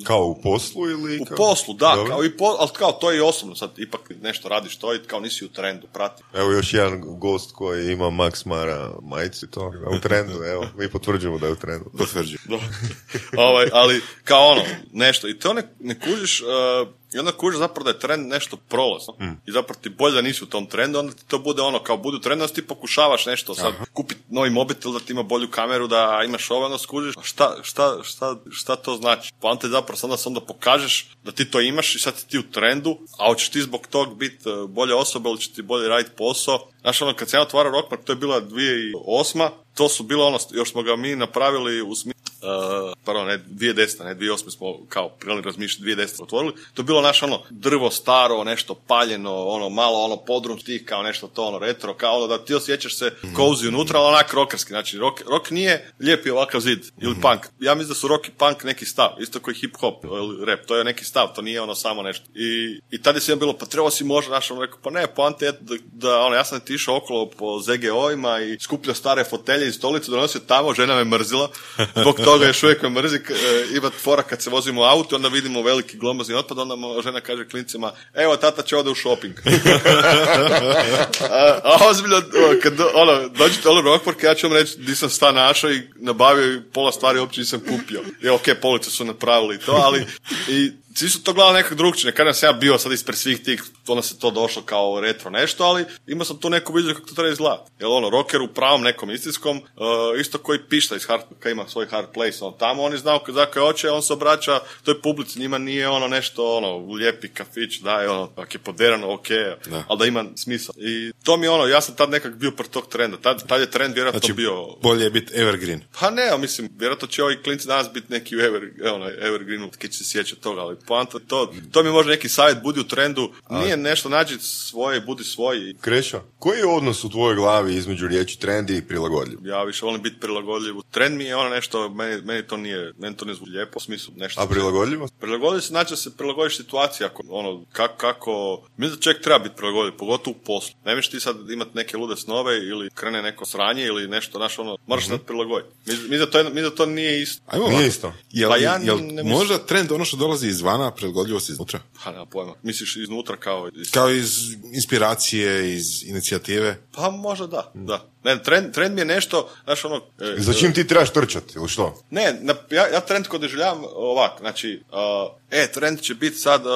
Uh, kao u poslu ili? U kao... poslu, da. Dobre. Kao i po, ali kao to je i osobno. Sad ipak nešto radiš to i kao nisi u trendu, prati. Evo još jedan gost koji ima Max Mara majicu i to. U trendu, evo. Mi potvrđujemo da je u trendu. Potvrđujemo. Ovaj, ali kao ono, nešto. I to ne, ne kužiš... Uh, I onda kuži zapravo da je trend nešto prolazno. Mm. I zapravo ti bolje da nisi u tom trendu, onda ti to bude ono, kao budu trend, onda ti pokušavaš nešto sad kupiti novi mobitel da ti ima bolju kameru, da imaš ovo, onda skužiš. Šta, šta, šta, šta to znači? Pa onda ti zapravo sad se onda pokažeš da ti to imaš i sad si ti u trendu, a hoćeš ti zbog tog biti bolja osoba ili će ti bolje raditi posao. Znaš, ono, kad sam ja otvarao Rockmark, to je bila dvije tisuće osma, to su bilo ono, još smo ga mi napravili u smislu, Uh, pardon, ne, dvije tisuće deseta, ne, dvije tisuće osma smo kao prilani razmišljati, dvije tisuće deseta otvorili, to je bilo naš ono drvo staro, nešto paljeno, ono malo ono podrum tih, kao nešto to ono retro, kao ono da ti osjećaš se cozy unutra, ali onak rockerski, znači rock, rock nije lijepi ovakav zid, ili mm-hmm. punk, ja mislim da su rock i punk neki stav, isto koji hip hop, ili rap, to je neki stav, to nije ono samo nešto, i, i tada je svima bilo, pa trebao si možda, naš ono rekao, pa ne, poanta je da, da ono, ja sam ti išao okolo po Z G O-ima i skupljao stare fotelje i stolicu, donosio tamo, žena me mrzila, zbog toga još uvijek me mrzi, e, ima fora kad se vozimo u autu, onda vidimo veliki glomazni otpad, onda žena kaže klincima, evo tata će ode u shopping. a, a ozbiljno, kad ono, dođete u Rockmark, ja ću vam reći, nisam stan našao i nabavio i pola stvari uopće nisam kupio. I ok, police su napravili to, ali i svi su to gledali nekak drugčije, ne kažem sam ja bio sad ispred svih tih, onda se to došlo kao retro nešto, ali imao sam tu neku viđu kako to treba izgledati. Jel ono, rocker u pravom nekom istinskom, uh, isto koji pišta iz hard, kada ima svoj hard place, on tamo, on je znao za koje oče, on se obraća toj publici, njima nije ono nešto, ono, lijepi kafić, da je ono, kak je poderano, ok, da. Ali da ima smisla. I to mi je ono, ja sam tad nekak bio pred tog trenda, tad, tad je trend vjerojatno znači, bio... bolje je biti evergreen. Pa ne, mislim, vjerojatno će ovi klinci danas biti neki ever, ono, evergreenu, kada će se sjećati toga, ali poanta to, to mi je možda neki savjet, budi u trendu, nije nešto, nađi svoje, budi svoj. Krešo, koji je odnos u tvojoj glavi između riječi trendi i prilagodljiv? Ja više volim biti prilagodljiv. Trend mi je ono nešto, meni, meni to nije, meni to ne zvuči lijepo, u smislu nešto. A prilagodljivost? Prilagodljiv se znači da se prilagodiš situaciji, ako, ono, kako, kako, mislim da čovjek treba biti prilagodljiv, pogotovo u poslu. Ne možeš ti sad imati neke lude snove ili krene neko sranje ili nešto, znaš, ono, moraš mm-hmm. sad prilagoditi. Mislim da to, mi to nije isto. Ajmo, nije isto. Jel, pa ja jel, ne mislim... možda trend ono što dolazi izvana, prilagodljivost iznutra? Pa nema pojma. Misliš iznutra kao iz... kao iz inspiracije, iz inicijative? Pa možda da, mm. da. Ne, trend, trend mi je nešto, znaš ono... E, za čim ti trebaš trčati, ili što? Ne, na, ja, ja trend ko doživljavam ovak, znači, uh, e, trend će biti sad uh,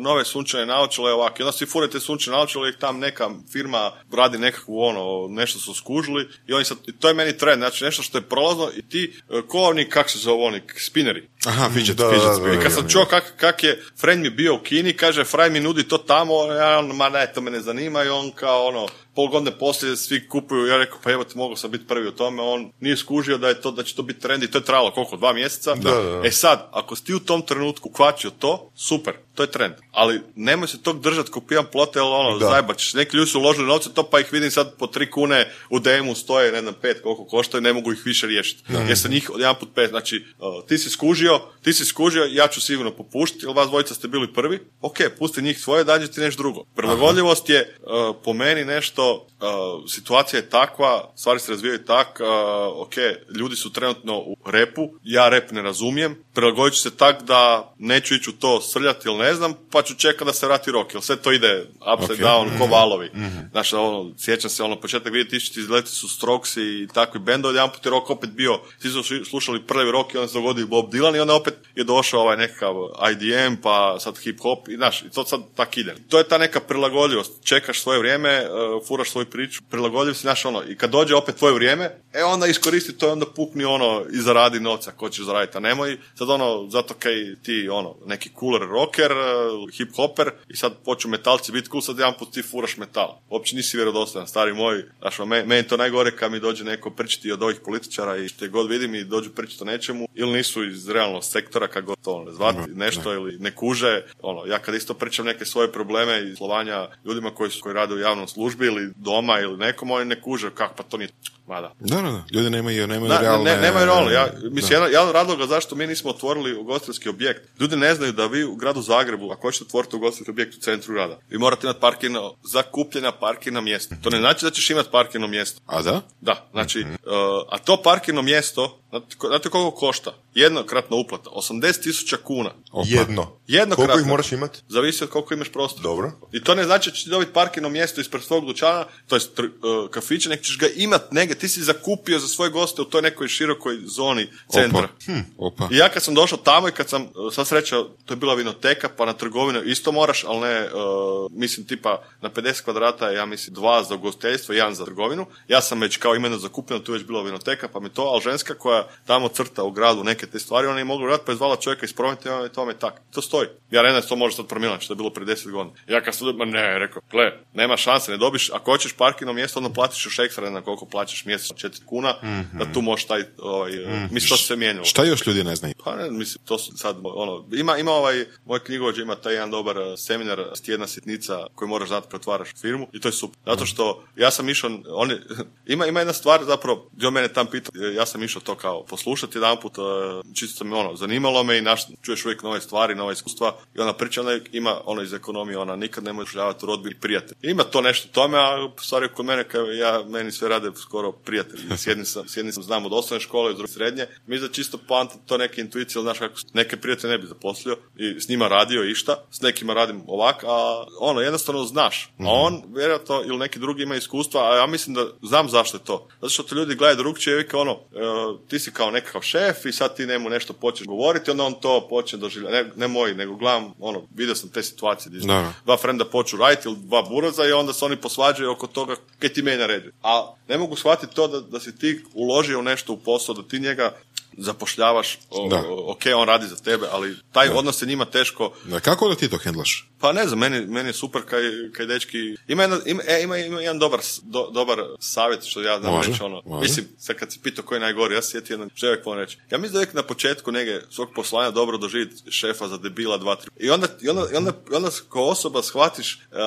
nove sunčane naočale ovak, i onda svi fure te sunčane naočale i tam neka firma radi nekakvu ono, nešto su skužili, i oni sad, to je meni trend, znači nešto što je prolazno, i ti, uh, ko oni, kak se zove oni, spineri. Aha, fidget, da, fidget da, da, spinner. Da, da, kad sam čuo kak, kak je, friend mi bio u Kini, kaže, fraj mi nudi to tamo, ja, on, ma ne, to me ne zanima, i on kao ono, pol godine poslije svi kupuju, ja rekao, pa evo ti mogao sam biti prvi u tome, on nije skužio da je to, da će to biti trend i to je trajalo koliko, dva mjeseca. Da, da. E sad, ako si ti u tom trenutku kvačio to, super, to je trend. Ali nemoj se tog držati ko pijan plota, jel ono, zajbačiš. Neki ljudi su uložili novce to, pa ih vidim sad po tri kune u D M-u stoje, ne znam, pet koliko košta i ne mogu ih više riješiti. Jer se njih jedan put pet, znači, uh, ti si skužio, ti si skužio, ja ću sigurno popušiti, jer vas dvojica ste bili prvi, ok, pusti njih svoje, dađe ti nešto drugo. Prilagodljivost je uh, po meni nešto, uh, situacija je takva, stvari se razvijaju tak, uh, ok, ljudi su trenutno u repu, ja rep ne razumijem, prilagodit ću se tak da neću ići u to srljati ili ne znam, pa ću čekati da se vrati rock, jer sve to ide upside okay. down, mm-hmm. ko valovi. Mm-hmm. Znači, ono, sjećam se, ono, početak dvije tisuće izleti su Strokes i takvi bendovi, jedan put je rock opet bio, svi su slušali prvi rock i onda se dogodio Bob Dylan i onda opet je došao ovaj nekakav I D M, pa sad hip-hop i znaš, i to sad tak ide. To je ta neka prilagodljivost, čekaš svoje vrijeme, uh, furaš svoju priču, prilagodljiv si, znaš, ono, i kad dođe opet tvoje vrijeme, e onda iskoristi to i onda pukni, ono, i zaradi novca, ko ćeš zaraditi, a nemoj, sad ono, zato kaj ti, ono, neki cooler rocker, hip hopper, i sad poču metalci biti cool, sad jedan put ti furaš metal. Uopće nisi vjerodostojan, stari moj, znaš, meni, meni to najgore kad mi dođe neko pričati od ovih političara i što god vidim i dođu pričati o nečemu, ili nisu iz realnog sektora, kako to ne zvati, nešto, ili ne kuže, ono, ja kad isto pričam neke svoje probleme i slovanja ljudima koji, su, koji rade u javnom službi ili doma ili nekom, oni ne kuže, kako pa to nije... Mada. Da, da, da. Ljudi nemaju, nemaju da, realne... Ne, ne, nemaju realne. Ja, mislim, jedan, jedan razlog zašto mi nismo otvorili ugostiteljski objekt. Ljudi ne znaju da vi u gradu Zagrebu, ako hoćete otvoriti ugostiteljski objekt u centru grada, vi morate imati parkirno, zakupljena parkirna mjesta. To ne znači da ćeš imati parkirno mjesto. A da? Da, znači, mm-hmm. uh, a to parkirno mjesto, znate koliko košta? Jednokratna uplata, osamdeset tisuća kuna. Opa. Jedno. Jednokratno. Koliko ih moraš imati? Zavisi od koliko imaš prostor. Dobro. I to ne znači da ćeš dobiti parkirno mjesto ispred svog dućana, to je uh, kafića, nek ćeš ga imati negdje. Ti si zakupio za svoje goste u toj nekoj širokoj zoni centra. Opa. Hm, opa. I ja kad sam došao tamo i kad sam sva sreća, to je bila vinoteka, pa na trgovinu isto moraš, ali ne, uh, mislim tipa na pedeset kvadrata, ja mislim dva za ugostiteljstvo, jedan za trgovinu. Ja sam već kao imeno zakupljeno, tu je već bila vinoteka, pa mi to, ali ženska koja tamo crta u gradu neke te stvari, ona je mogla raditi, pa je zvala čovjeka iz prometa i ona je tome tak. To stoji. Ja ne znam što može sad promijeniti, što je bilo prije deset godina. Ja kad sam, ne, rekao, gle, nema šanse, ne dobiš, ako hoćeš parkirno mjesto, onda platiš još ekstra, na koliko plaćaš mjesečno četiri kuna, mm-hmm. da tu možeš taj ovaj, mm. mislim, što se mijenjalo. Šta još ljudi ne znaju? Pa ne, mislim, to su sad ono, ima, ima ovaj, moj knjigovođa ima taj jedan dobar seminar, jedna sitnica koju moraš znati, pretvaraš firmu i to je super. Zato što ja sam išao, oni, ima, ima jedna stvar zapravo, gdje on mene tam pita, ja sam išao to kao poslušati jedan put, čisto sam ono, zanimalo me i naš, čuješ uvijek nove stvari, nove iskustva i ona priča, ona ima ono iz ekonomije, ona nikad ne može željavati rodbini prijatelj. Ima to nešto tome, a stvari kod mene, kao ja, meni sve rade skoro prijatelji. S jednim sam, s jednim sam znam od osnovne škole, iz druge srednje. Mi za čisto pamta to neke intuicije, ali znaš kako, neke prijatelje ne bi zaposlio i s njima radio išta, s nekima radim ovak, a ono, jednostavno znaš. A on, vjerojatno, ili neki drugi ima iskustva, a ja mislim da znam zašto je to. Zato što te ljudi gledaju drugčije i kao ono, e, ti ti si kao nekakav šef i sad ti njemu nešto počneš govoriti, onda on to počne doživljati, ne, ne moji, nego gledam, ono, vidio sam te situacije gdje no. dva frenda počnu raditi ili dva buraza i onda se oni posvađaju oko toga kaj ti meni naredi. A ne mogu shvatiti to da, da si ti uložio nešto u posao, da ti njega zapošljavaš, o, ok, on radi za tebe, ali taj da. odnos se njima teško... Da, kako da ti to hendlaš? Pa ne znam, meni, meni je super kaj, kaj dečki... Ima, jedna, ima, ima, ima jedan dobar, do, dobar savjet, što ja znam reći, ono... Može. Mislim, sad kad si pitao koji je najgori, ja sjetim jedan čovjek po reći. Ja mislim da je na početku nege svog poslanja dobro doživjeti šefa za debila dva, tri... I onda, i onda, i onda, i onda kao osoba shvatiš, uh,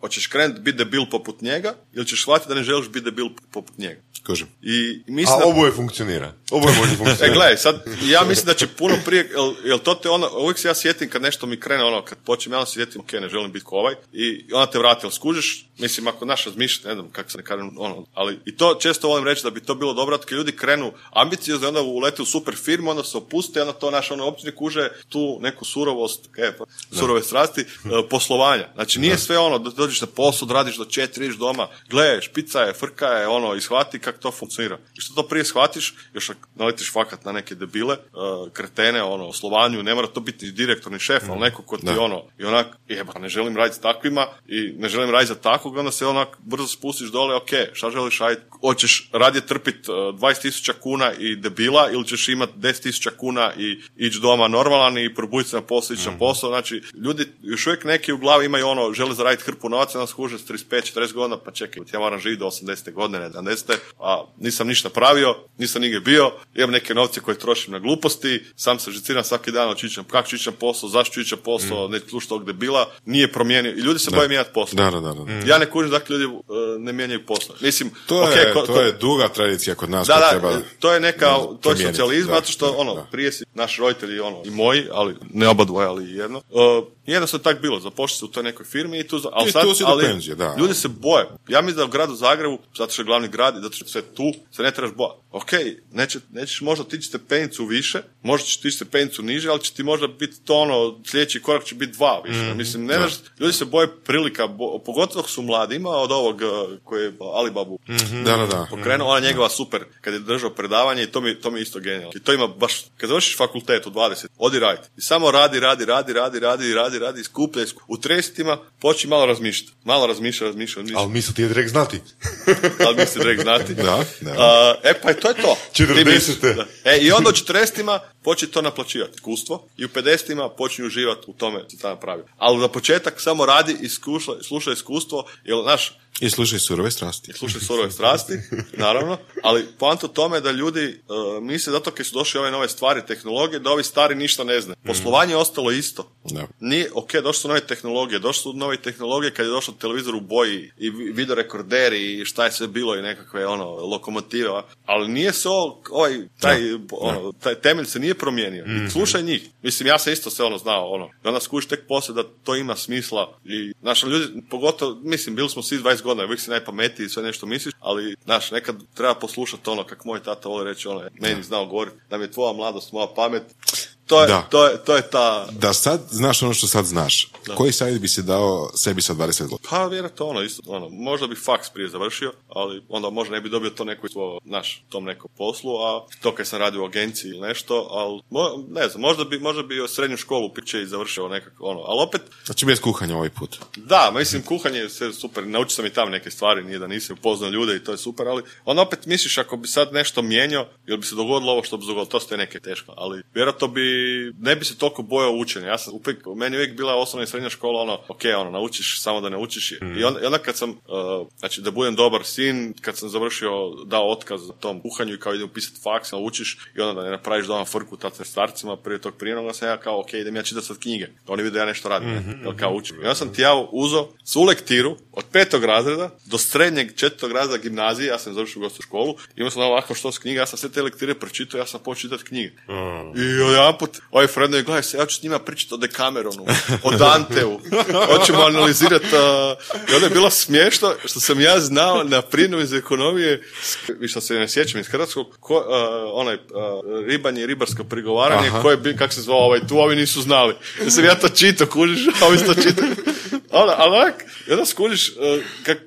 hoćeš krenuti biti debil poput njega, ili ćeš shvatiti da ne želiš biti debil poput njega. Kažem. I mislim A da... oboje funkcionira. Oboje može funkcionirati. E, gledaj, sad, ja mislim da će puno prije, jel to te ono, uvijek se ja sjetim kad nešto mi krene, ono, kad počnem, ja se sjetim, ok, ne želim biti ko ovaj, i ona te vrati, jel skužiš, mislim, ako naš razmišlja, ne znam, kako se ne kažem, ono, ali, i to često volim reći da bi to bilo dobro, kad ljudi krenu ambiciozno, onda ulete u super firmu, onda se opuste, onda to naš, ono, općini kuže tu neku surovost, kaj, pa, surove strasti, poslovanja. Znači, nije sve ono, dođeš na posao, radiš do četiri, ideš doma, gledaš, špica je, frka je, ono, ishvati kako to funkcionira. I što to prije shvatiš, još naletiš fakat na neke debile, uh, kretene, ono, Slovaniju, ne mora to biti ni direktor, ni šef, mm. ali neko ko ti da. ono, i onak, jeba, ne želim raditi s takvima i ne želim raditi za takvog, onda se onak brzo spustiš dole, ok, šta želiš raditi? Hoćeš radije trpiti uh, dvadeset tisuća kuna i debila, ili ćeš imati deset tisuća kuna i ići doma normalan i probuditi se na posao, ići mm. na posao. Znači, ljudi još uvijek neki u glavi imaju ono, žele zaraditi hrpu novaca, nas huže s trideset pet četrdeset godina, pa čekaj, ja moram živjeti do osamdesete godine, ne sedamdesete a nisam ništa pravio, nisam nigdje bio, imam neke novce koje trošim na gluposti, sam se žiciram svaki dan, očićam kako ću ići na posao, zašto ću ići na posao, mm. ne sluš tog debila, nije promijenio. I ljudi se da. boje mijenjati posao. Da, da, da, da. Mm. Ja ne kužim dakle ljudi uh, ne mijenjaju posao. Mislim, to, okay, je, ko, to, to je duga tradicija kod nas. Da, da, treba to je neka, to je socijalizam, zato što da, ono, da. prije si naši roditelji ono, i moji, ali ne oba dvoje, ali jedno. Uh, jedno se tako bilo, zapošli se u toj nekoj firmi i tu, ali, I sad, tu si ali penzije, da, ljudi se boje. Ja mislim da u gradu Zagrebu, zato što je glavni grad i zato što sve tu, se ne trebaš bojati. Ok, neće, nećeš možda tići stepenicu više, možda ćeš tići stepenicu niže, ali će ti možda biti to ono, sljedeći korak će biti dva više. Mm, Mislim, ne daš, ljudi se boje prilika, bo, pogotovo su mladi, ima od ovog koji je Alibabu mm-hmm, da, da, da, pokrenuo, mm, ona njegova da. super, kad je držao predavanje i to mi, to mi je isto genijalno. I to ima baš, kad završiš fakultet u dvadeset, odi raditi. I samo radi, radi, radi, radi, radi, radi, radi, skuplja, skuplja. U tridesetima počni malo razmišljati. Malo razmišlja, razmišlja, razmišlja. Ali misli ti je direkt znati. Ali misli direkt znati. Da, da. A, e pa i to je to. četrdeset. E, i onda u četrdesetima počne to naplaćivati iskustvo i u pedesetima počinju uživati u tome što sam napravio. Ali za početak samo radi i iskušla, sluša iskustvo, jer naš i slušaj surove strasti. I slušaj surove strasti, naravno, ali poanta tome da ljudi uh, misle zato kad su došli ove nove stvari, tehnologije, da ovi stari ništa ne znaju. Poslovanje je ostalo isto. No. Nije, ok, došli su nove tehnologije, došli su nove tehnologije kad je došao televizor u boji i videorekorderi i šta je sve bilo i nekakve ono, lokomotive, ali nije se ovo, ovaj, taj, no. ono, taj temelj se nije promijenio. Mm-hmm. I slušaj njih. Mislim, ja sam isto sve ono znao, ono, i onda skužiš tek poslije da to ima smisla i naša ljudi, pogotovo, mislim, bili smo svi dvadeset godina godina, uvijek si najpametniji i sve nešto misliš, ali, znaš, nekad treba poslušati ono, kako moj tata voli reći, ono, meni znao govoriti, da mi je tvoja mladost, moja pamet, to je, da. To, je, to je ta... Da sad znaš ono što sad znaš. Da. Koji savjet bi si dao sebi sa dvadeset godina? Pa, vjerojatno ono, isto, ono, možda bi faks prije završio, ali onda možda ne bi dobio to neko svoj, naš, tom nekom poslu, a to kaj sam radio u agenciji ili nešto, ali, mo, ne znam, možda bi, možda bi srednju školu piče i završio nekako, ono, ali opet... Znači, bez kuhanja ovaj put. Da, mislim, kuhanje je sve super, naučio sam i tam neke stvari, nije da nisam upoznao ljude i to je super, ali onda opet misliš, ako bi sad nešto mijenjao, jer bi se dogodilo ovo što bi dogodilo, to sve neke teško, ali vjerojatno bi ne bi se toliko bojao učenja. Ja sam uvijek, meni uvijek bila osnovna i srednja škola ono, ok, ono, naučiš samo da ne učiš. Mm. I onda, onda kad sam, uh, znači da budem dobar sin, kad sam završio, dao otkaz na tom kuhanju i kao idem upisati faks, naučiš i onda da ne napraviš doma frku tatar starcima prije tog prijema, onda sam ja kao, ok, idem ja čitati sad knjige. Oni vide da ja nešto radim. Mm-hmm, jel, kao učim. I onda sam ti ja uzo svu lektiru od petog razreda do srednjeg četvrtog razreda gimnazije, ja sam završio gostu školu, imao sam ovako što s knjiga, ja sam sve te lektire pročitao, ja sam počeo čitati knjige. Mm. I ja put, ovaj Fredno je gledaj se, ja ću s njima pričati o Decameronu, o Danteu, hoćemo analizirati. Uh, I onda je bilo smiješno što sam ja znao na primjeru iz ekonomije, i što se ne sjećam iz hrvatskog, ko, uh, onaj uh, ribanje i ribarsko prigovaranje, koje bi, kako se zvao ovaj tu, ovi nisu znali. Ja sam ja to čito, kužiš, ovi to čito. Ali onak, onda skužiš, uh, kak,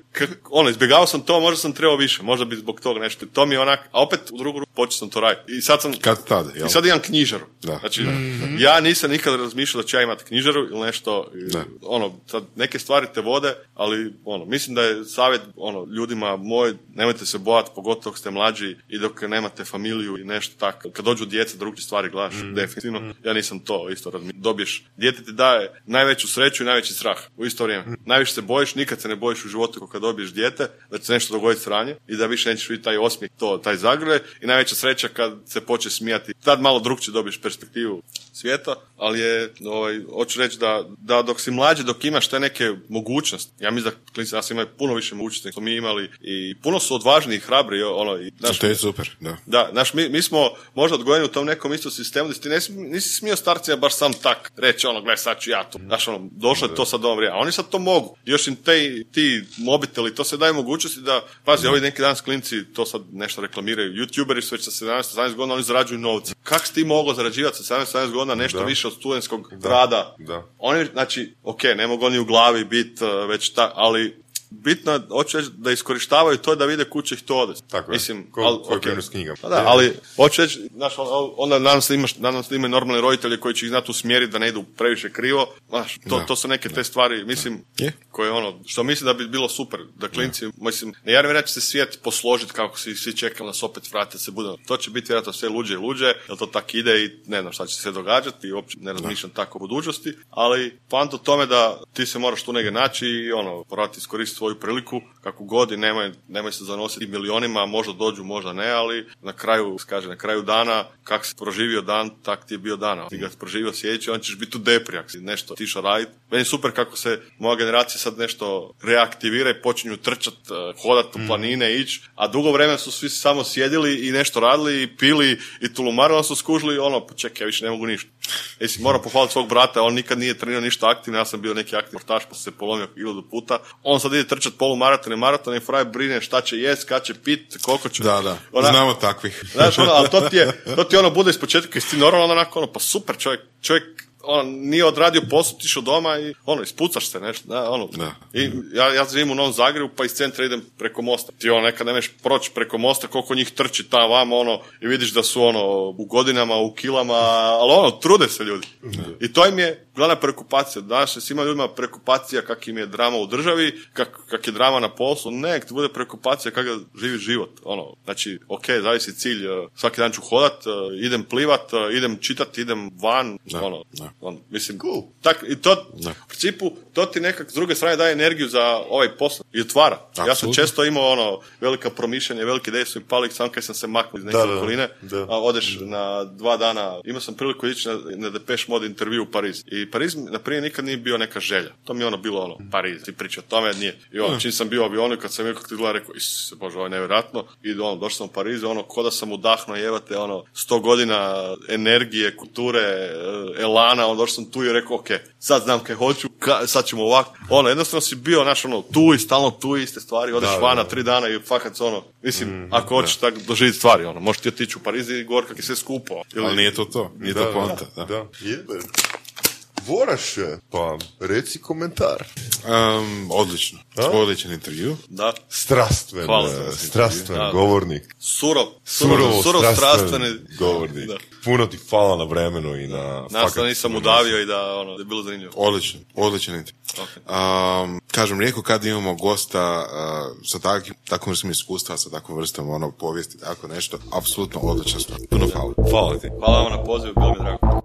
ono, izbjegao sam to, možda sam trebao više, možda bi zbog toga nešto. To mi je onak, a opet u drugu ruku počeo sam to raditi. I sad sam, kad tad, i sad imam knjižaru. Da. Znači, mm-hmm. ja nisam nikad razmišljao da ću ja imati knjižaru ili nešto, da. ono, sad neke stvari te vode, ali, ono, mislim da je savjet, ono, ljudima moj, nemojte se bojati, pogotovo ako ste mlađi i dok nemate familiju i nešto tako. Kad dođu djeca, drugi stvari gledaš, mm-hmm. definitivno. Mm-hmm. Ja nisam to isto razmišljao. Dobiješ, dijete ti daje najveću sreću i najveći strah u isto vrijeme. Mm-hmm. Najviše se bojiš, nikad se ne bojiš u životu kad dobiješ dijete, da će se nešto dogoditi ranije i da više nećeš vidjeti taj osmijeh, to, taj zagrljaj i najveća sreća kad se počne smijati. Tad malo drukčije dobiješ perspektivu svijeta, ali je, ovaj, hoću reći da, da dok si mlađi, dok imaš te neke mogućnosti, ja mislim da klinci nas imaju puno više mogućnosti što mi imali i puno su odvažni i hrabri. Ono, i, naš, to je super, da. Da, naš, mi, mi smo možda odgojeni u tom nekom istom sistemu da ti nisi, nisi smio starcima baš sam tak reći, ono, gledaj, sad ću ja to. Znaš, ono, došlo je to sad ovom vrijeme. Oni sad to mogu. Još im te, ti mobiteli, to se daje mogućnosti da, pazi, mm. ovi neki danas klinci to sad nešto reklamiraju. YouTuberi su već sa sedamnaest sedamnaest godina, oni zarađuju novce. Kako si ti mogao zarađivati sa sedamnaest sedamnaest godina nešto da. više od studentskog da. rada? Da. Oni, znači, ok, ne mogu oni u glavi biti uh, već ta, ali bitno je, hoću reći, da iskorištavaju to da vide kuće ih to odest. Tako je, mislim, ko, al, ko je okay. s knjigama. Da, da, ali hoću reći, znaš, onda nadam se imaš, nadam se imaju normalni roditelji koji će ih znati usmjeriti da ne idu previše krivo. Znaš, to, da, to su neke da. te stvari, mislim, da. koje ono, što mislim da bi bilo super, da klinci, da. mislim, ne ja ne vjerujem da će se svijet posložiti kako si svi čekali nas opet vratiti se budemo. To će biti vjerojatno sve luđe i luđe, jer to tako ide i ne znam šta će se događati i uopće ne razmišljam da. tako o budućnosti, ali poanta u tome da ti se moraš tu negdje naći i ono, morati iskoristiti svoju priliku, kako god i nemoj, nemoj se zanositi milionima, možda dođu, možda ne, ali na kraju, skaže, na kraju dana, kak si proživio dan, tak ti je bio dana. Ti ga si proživio sjeći, on ćeš biti u depri, ako si nešto tiša radit. Meni je super kako se moja generacija sad nešto reaktivira i počinju trčat, hodat u planine, ići, a dugo vremena su svi samo sjedili i nešto radili i pili i tulumarno su skužili, ono, čekaj, ja više ne mogu ništa. Jesi, moram pohvaliti svog brata, on nikad nije trenirao ništa aktivno, ja sam bio neki aktivni sportaš, pa se polomio hiljadu puta. On sad ide trčati polumaraton i maraton i fraj brine šta će jest, kad će pit, koliko će... Da, da, ona, znamo takvih. Znaš, ono, ali to ti je, to ti ono bude ispočetka i si ti normalno onako, ono, pa super, čovjek, čovjek on nije odradio posao, tišao doma i ono, ispucaš se nešto, da, ono. Da. I ja, ja živim u Novom Zagrebu, pa iz centra idem preko mosta. Ti ono, nekad nemaš proći preko mosta, koliko njih trči tam vamo, ono, i vidiš da su, ono, u godinama, u kilama, ali ono, trude se ljudi. Da. I to im je glavna prekupacija. Danas je svima ljudima prekupacija kak im je drama u državi, kak, kak je drama na poslu, ne, ti bude prekupacija kak živi život, ono. Znači, ok, zavisi cilj, svaki dan ću hodat, idem plivat, idem čitat, idem van, da, ono. Da. On, mislim, cool. Tak, i to, ne. u principu, to ti nekak s druge strane daje energiju za ovaj posao i otvara. Absolutno. Ja sam često imao ono, velika promišljanja, velike ideje su im pali, sam kad sam se maknuo iz neke okoline, a odeš da. na dva dana, imao sam priliku ići na, na Depeche Mode intervju u Pariz. I Pariz na prije nikad nije bio neka želja. To mi je ono bilo ono, Pariz, ti priča o tome, nije. I ono, čim sam bio u avionu, kad sam nekako ti gledao, rekao, Isuse Bože, ovo je nevjerojatno. I ono, došao sam u Parizu, ono, ko da sam udahnuo, jevate, ono, sto godina energije, kulture, elana, ono, došao sam tu i rekao, ok, sad znam kaj hoću, ka, sad ćemo ovako. Ono, jednostavno si bio, naš, ono, tu i stalno tu iste stvari, odeš van na tri dana i fakat, ono, mislim, mm, ako hoćeš tako doživjeti stvari, ono, možeš ti otići u Pariz i gor kak je sve skupo. Ili... Ali nije to to, nije da, to poanta. Da, da. da. Voraš je, pa reci komentar. Um, odlično. A? Odličan intervju. Da. Strastven, strastven da. govornik. Surov, surovo, surovo strastven govornik. Da. Puno ti hvala na vremenu i na... Nas da nisam udavio i da, ono, da je bilo zanimljivo. Odlično, odličan intervju. Okay. Um, kažem, rijetko kad imamo gosta uh, sa takim, takvom vrstom iskustva, sa takvom vrstom ono, povijesti, tako nešto, apsolutno odličan stvar. Puno hvala. Hvala ti. Hvala vam na pozivu, bilo mi drago.